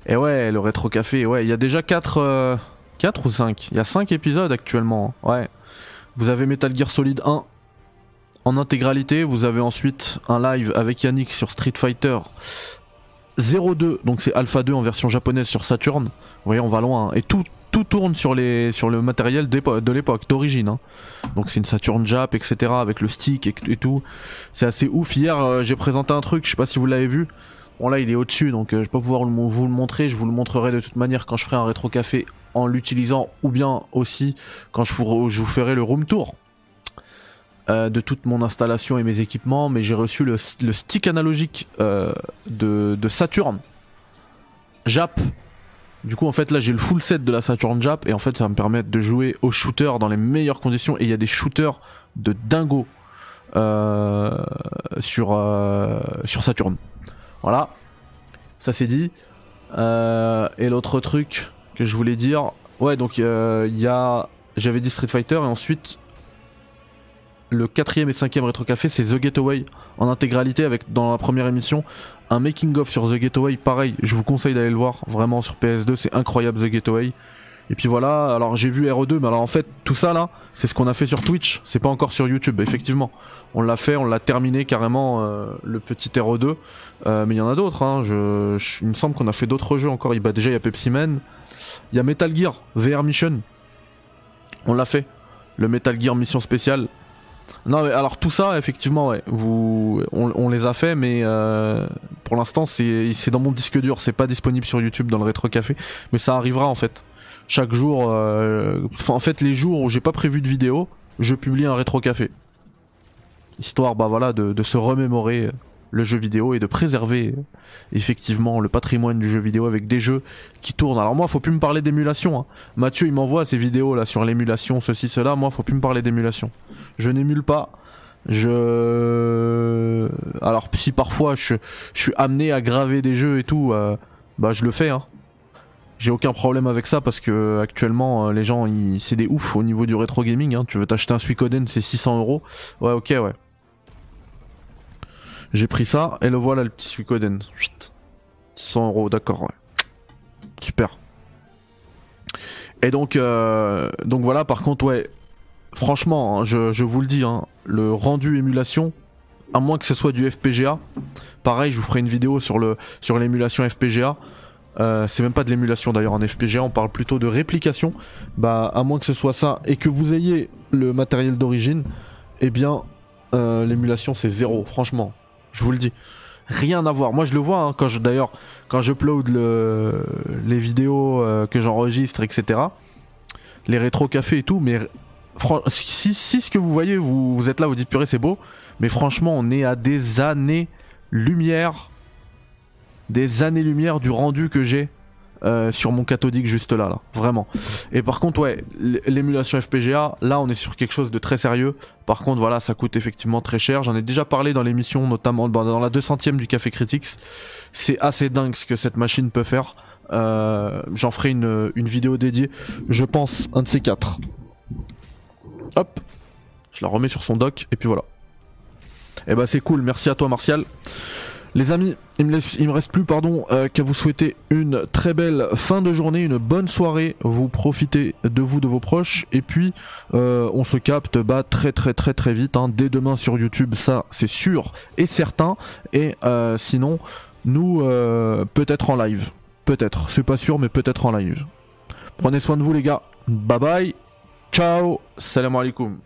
Et ouais, le rétro café, ouais, il y a déjà quatre, euh, quatre ou cinq. Il y a cinq épisodes actuellement, ouais. Vous avez Metal Gear Solid un en intégralité, vous avez ensuite un live avec Yannick sur Street Fighter zéro deux, donc c'est Alpha deux en version japonaise sur Saturn. Vous voyez, on va loin, hein. Et tout, tout tourne sur, les, sur le matériel de l'époque, d'origine, hein. Donc c'est une Saturn Jap, et cetera, avec le stick et, et tout. C'est assez ouf. Hier, euh, j'ai présenté un truc, je sais pas si vous l'avez vu. Bon là il est au-dessus, donc euh, je vais pas pouvoir le, vous le montrer, je vous le montrerai de toute manière quand je ferai un rétro café en l'utilisant, ou bien aussi quand je vous, je vous ferai le room tour euh, de toute mon installation et mes équipements. Mais j'ai reçu le, le stick analogique euh, de, de Saturn Jap. Du coup en fait là j'ai le full set de la Saturn Jap et en fait ça va me permettre de jouer aux shooters dans les meilleures conditions. Et il y a des shooters de dingo euh, sur, euh, sur Saturn. Voilà, ça c'est dit. Euh, et l'autre truc que je voulais dire... Ouais, donc il euh, y a... J'avais dit Street Fighter et ensuite... Le quatrième et cinquième rétro café, c'est The Getaway en intégralité avec, dans la première émission, un making of sur The Getaway. Pareil, je vous conseille d'aller le voir, vraiment sur P S deux, c'est incroyable The Getaway. Et puis voilà, alors j'ai vu R O deux, mais alors en fait, tout ça là, c'est ce qu'on a fait sur Twitch, c'est pas encore sur YouTube, effectivement. On l'a fait, on l'a terminé carrément, euh, le petit R O deux, euh, mais il y en a d'autres, hein. je, je, il me semble qu'on a fait d'autres jeux encore. Bah déjà il y a Pepsi Man, il y a Metal Gear, V R Mission, on l'a fait, le Metal Gear Mission Spéciale. Non mais alors tout ça, effectivement, ouais, vous, on, on les a fait, mais euh, pour l'instant c'est dans mon disque dur, c'est pas disponible sur YouTube dans le Rétro Café, mais ça arrivera en fait. Chaque jour, euh, en fait les jours où j'ai pas prévu de vidéo, je publie un rétro café. Histoire bah voilà de, de se remémorer le jeu vidéo et de préserver effectivement le patrimoine du jeu vidéo avec des jeux qui tournent. Alors moi faut plus me parler d'émulation, hein. Mathieu il m'envoie ces vidéos là sur l'émulation, ceci, cela, moi faut plus me parler d'émulation. Je n'émule pas. Je... Alors si parfois je, je suis amené à graver des jeux et tout, euh, bah je le fais, hein. J'ai aucun problème avec ça parce que actuellement les gens c'est des oufs au niveau du rétro gaming, hein. Tu veux t'acheter un Suicoden, c'est six cents euros. Ouais, ok, ouais. J'ai pris ça et le voilà, le petit Suicoden. six cents euros, d'accord, ouais. Super. Et donc, euh, donc voilà, par contre, ouais. Franchement, hein, je, je vous le dis, hein, le rendu émulation, à moins que ce soit du F P G A. Pareil, je vous ferai une vidéo sur le sur l'émulation F P G A. Euh, c'est même pas de l'émulation d'ailleurs en F P G A, on parle plutôt de réplication. Bah à moins que ce soit ça et que vous ayez le matériel d'origine, eh bien euh, l'émulation c'est zéro, franchement, je vous le dis. Rien à voir, moi je le vois, hein, quand je d'ailleurs quand je upload le, les vidéos euh, que j'enregistre, et cetera. Les rétro cafés et tout, mais si, si ce que vous voyez, vous, vous êtes là, vous dites purée c'est beau, mais franchement on est à des années-lumière. Des années-lumière du rendu que j'ai euh, sur mon cathodique juste là, là, vraiment. Et par contre, ouais, l'émulation F P G A, là on est sur quelque chose de très sérieux. Par contre, voilà, ça coûte effectivement très cher. J'en ai déjà parlé dans l'émission, notamment dans la deux centième du Café Critics. C'est assez dingue ce que cette machine peut faire. Euh, J'en ferai une, une vidéo dédiée, je pense, un de ces quatre. Hop, je la remets sur son dock, et puis voilà. Et bah c'est cool, merci à toi Martial. Les amis, il me, laisse, il me reste plus pardon, euh, qu'à vous souhaiter une très belle fin de journée, une bonne soirée. Vous profitez de vous, de vos proches. Et puis, euh, on se capte bah, très très très très vite. Hein, dès demain sur YouTube, ça c'est sûr et certain. Et euh, sinon, nous, euh, peut-être en live. Peut-être, c'est pas sûr, mais peut-être en live. Prenez soin de vous les gars. Bye bye. Ciao. Salam alaikum.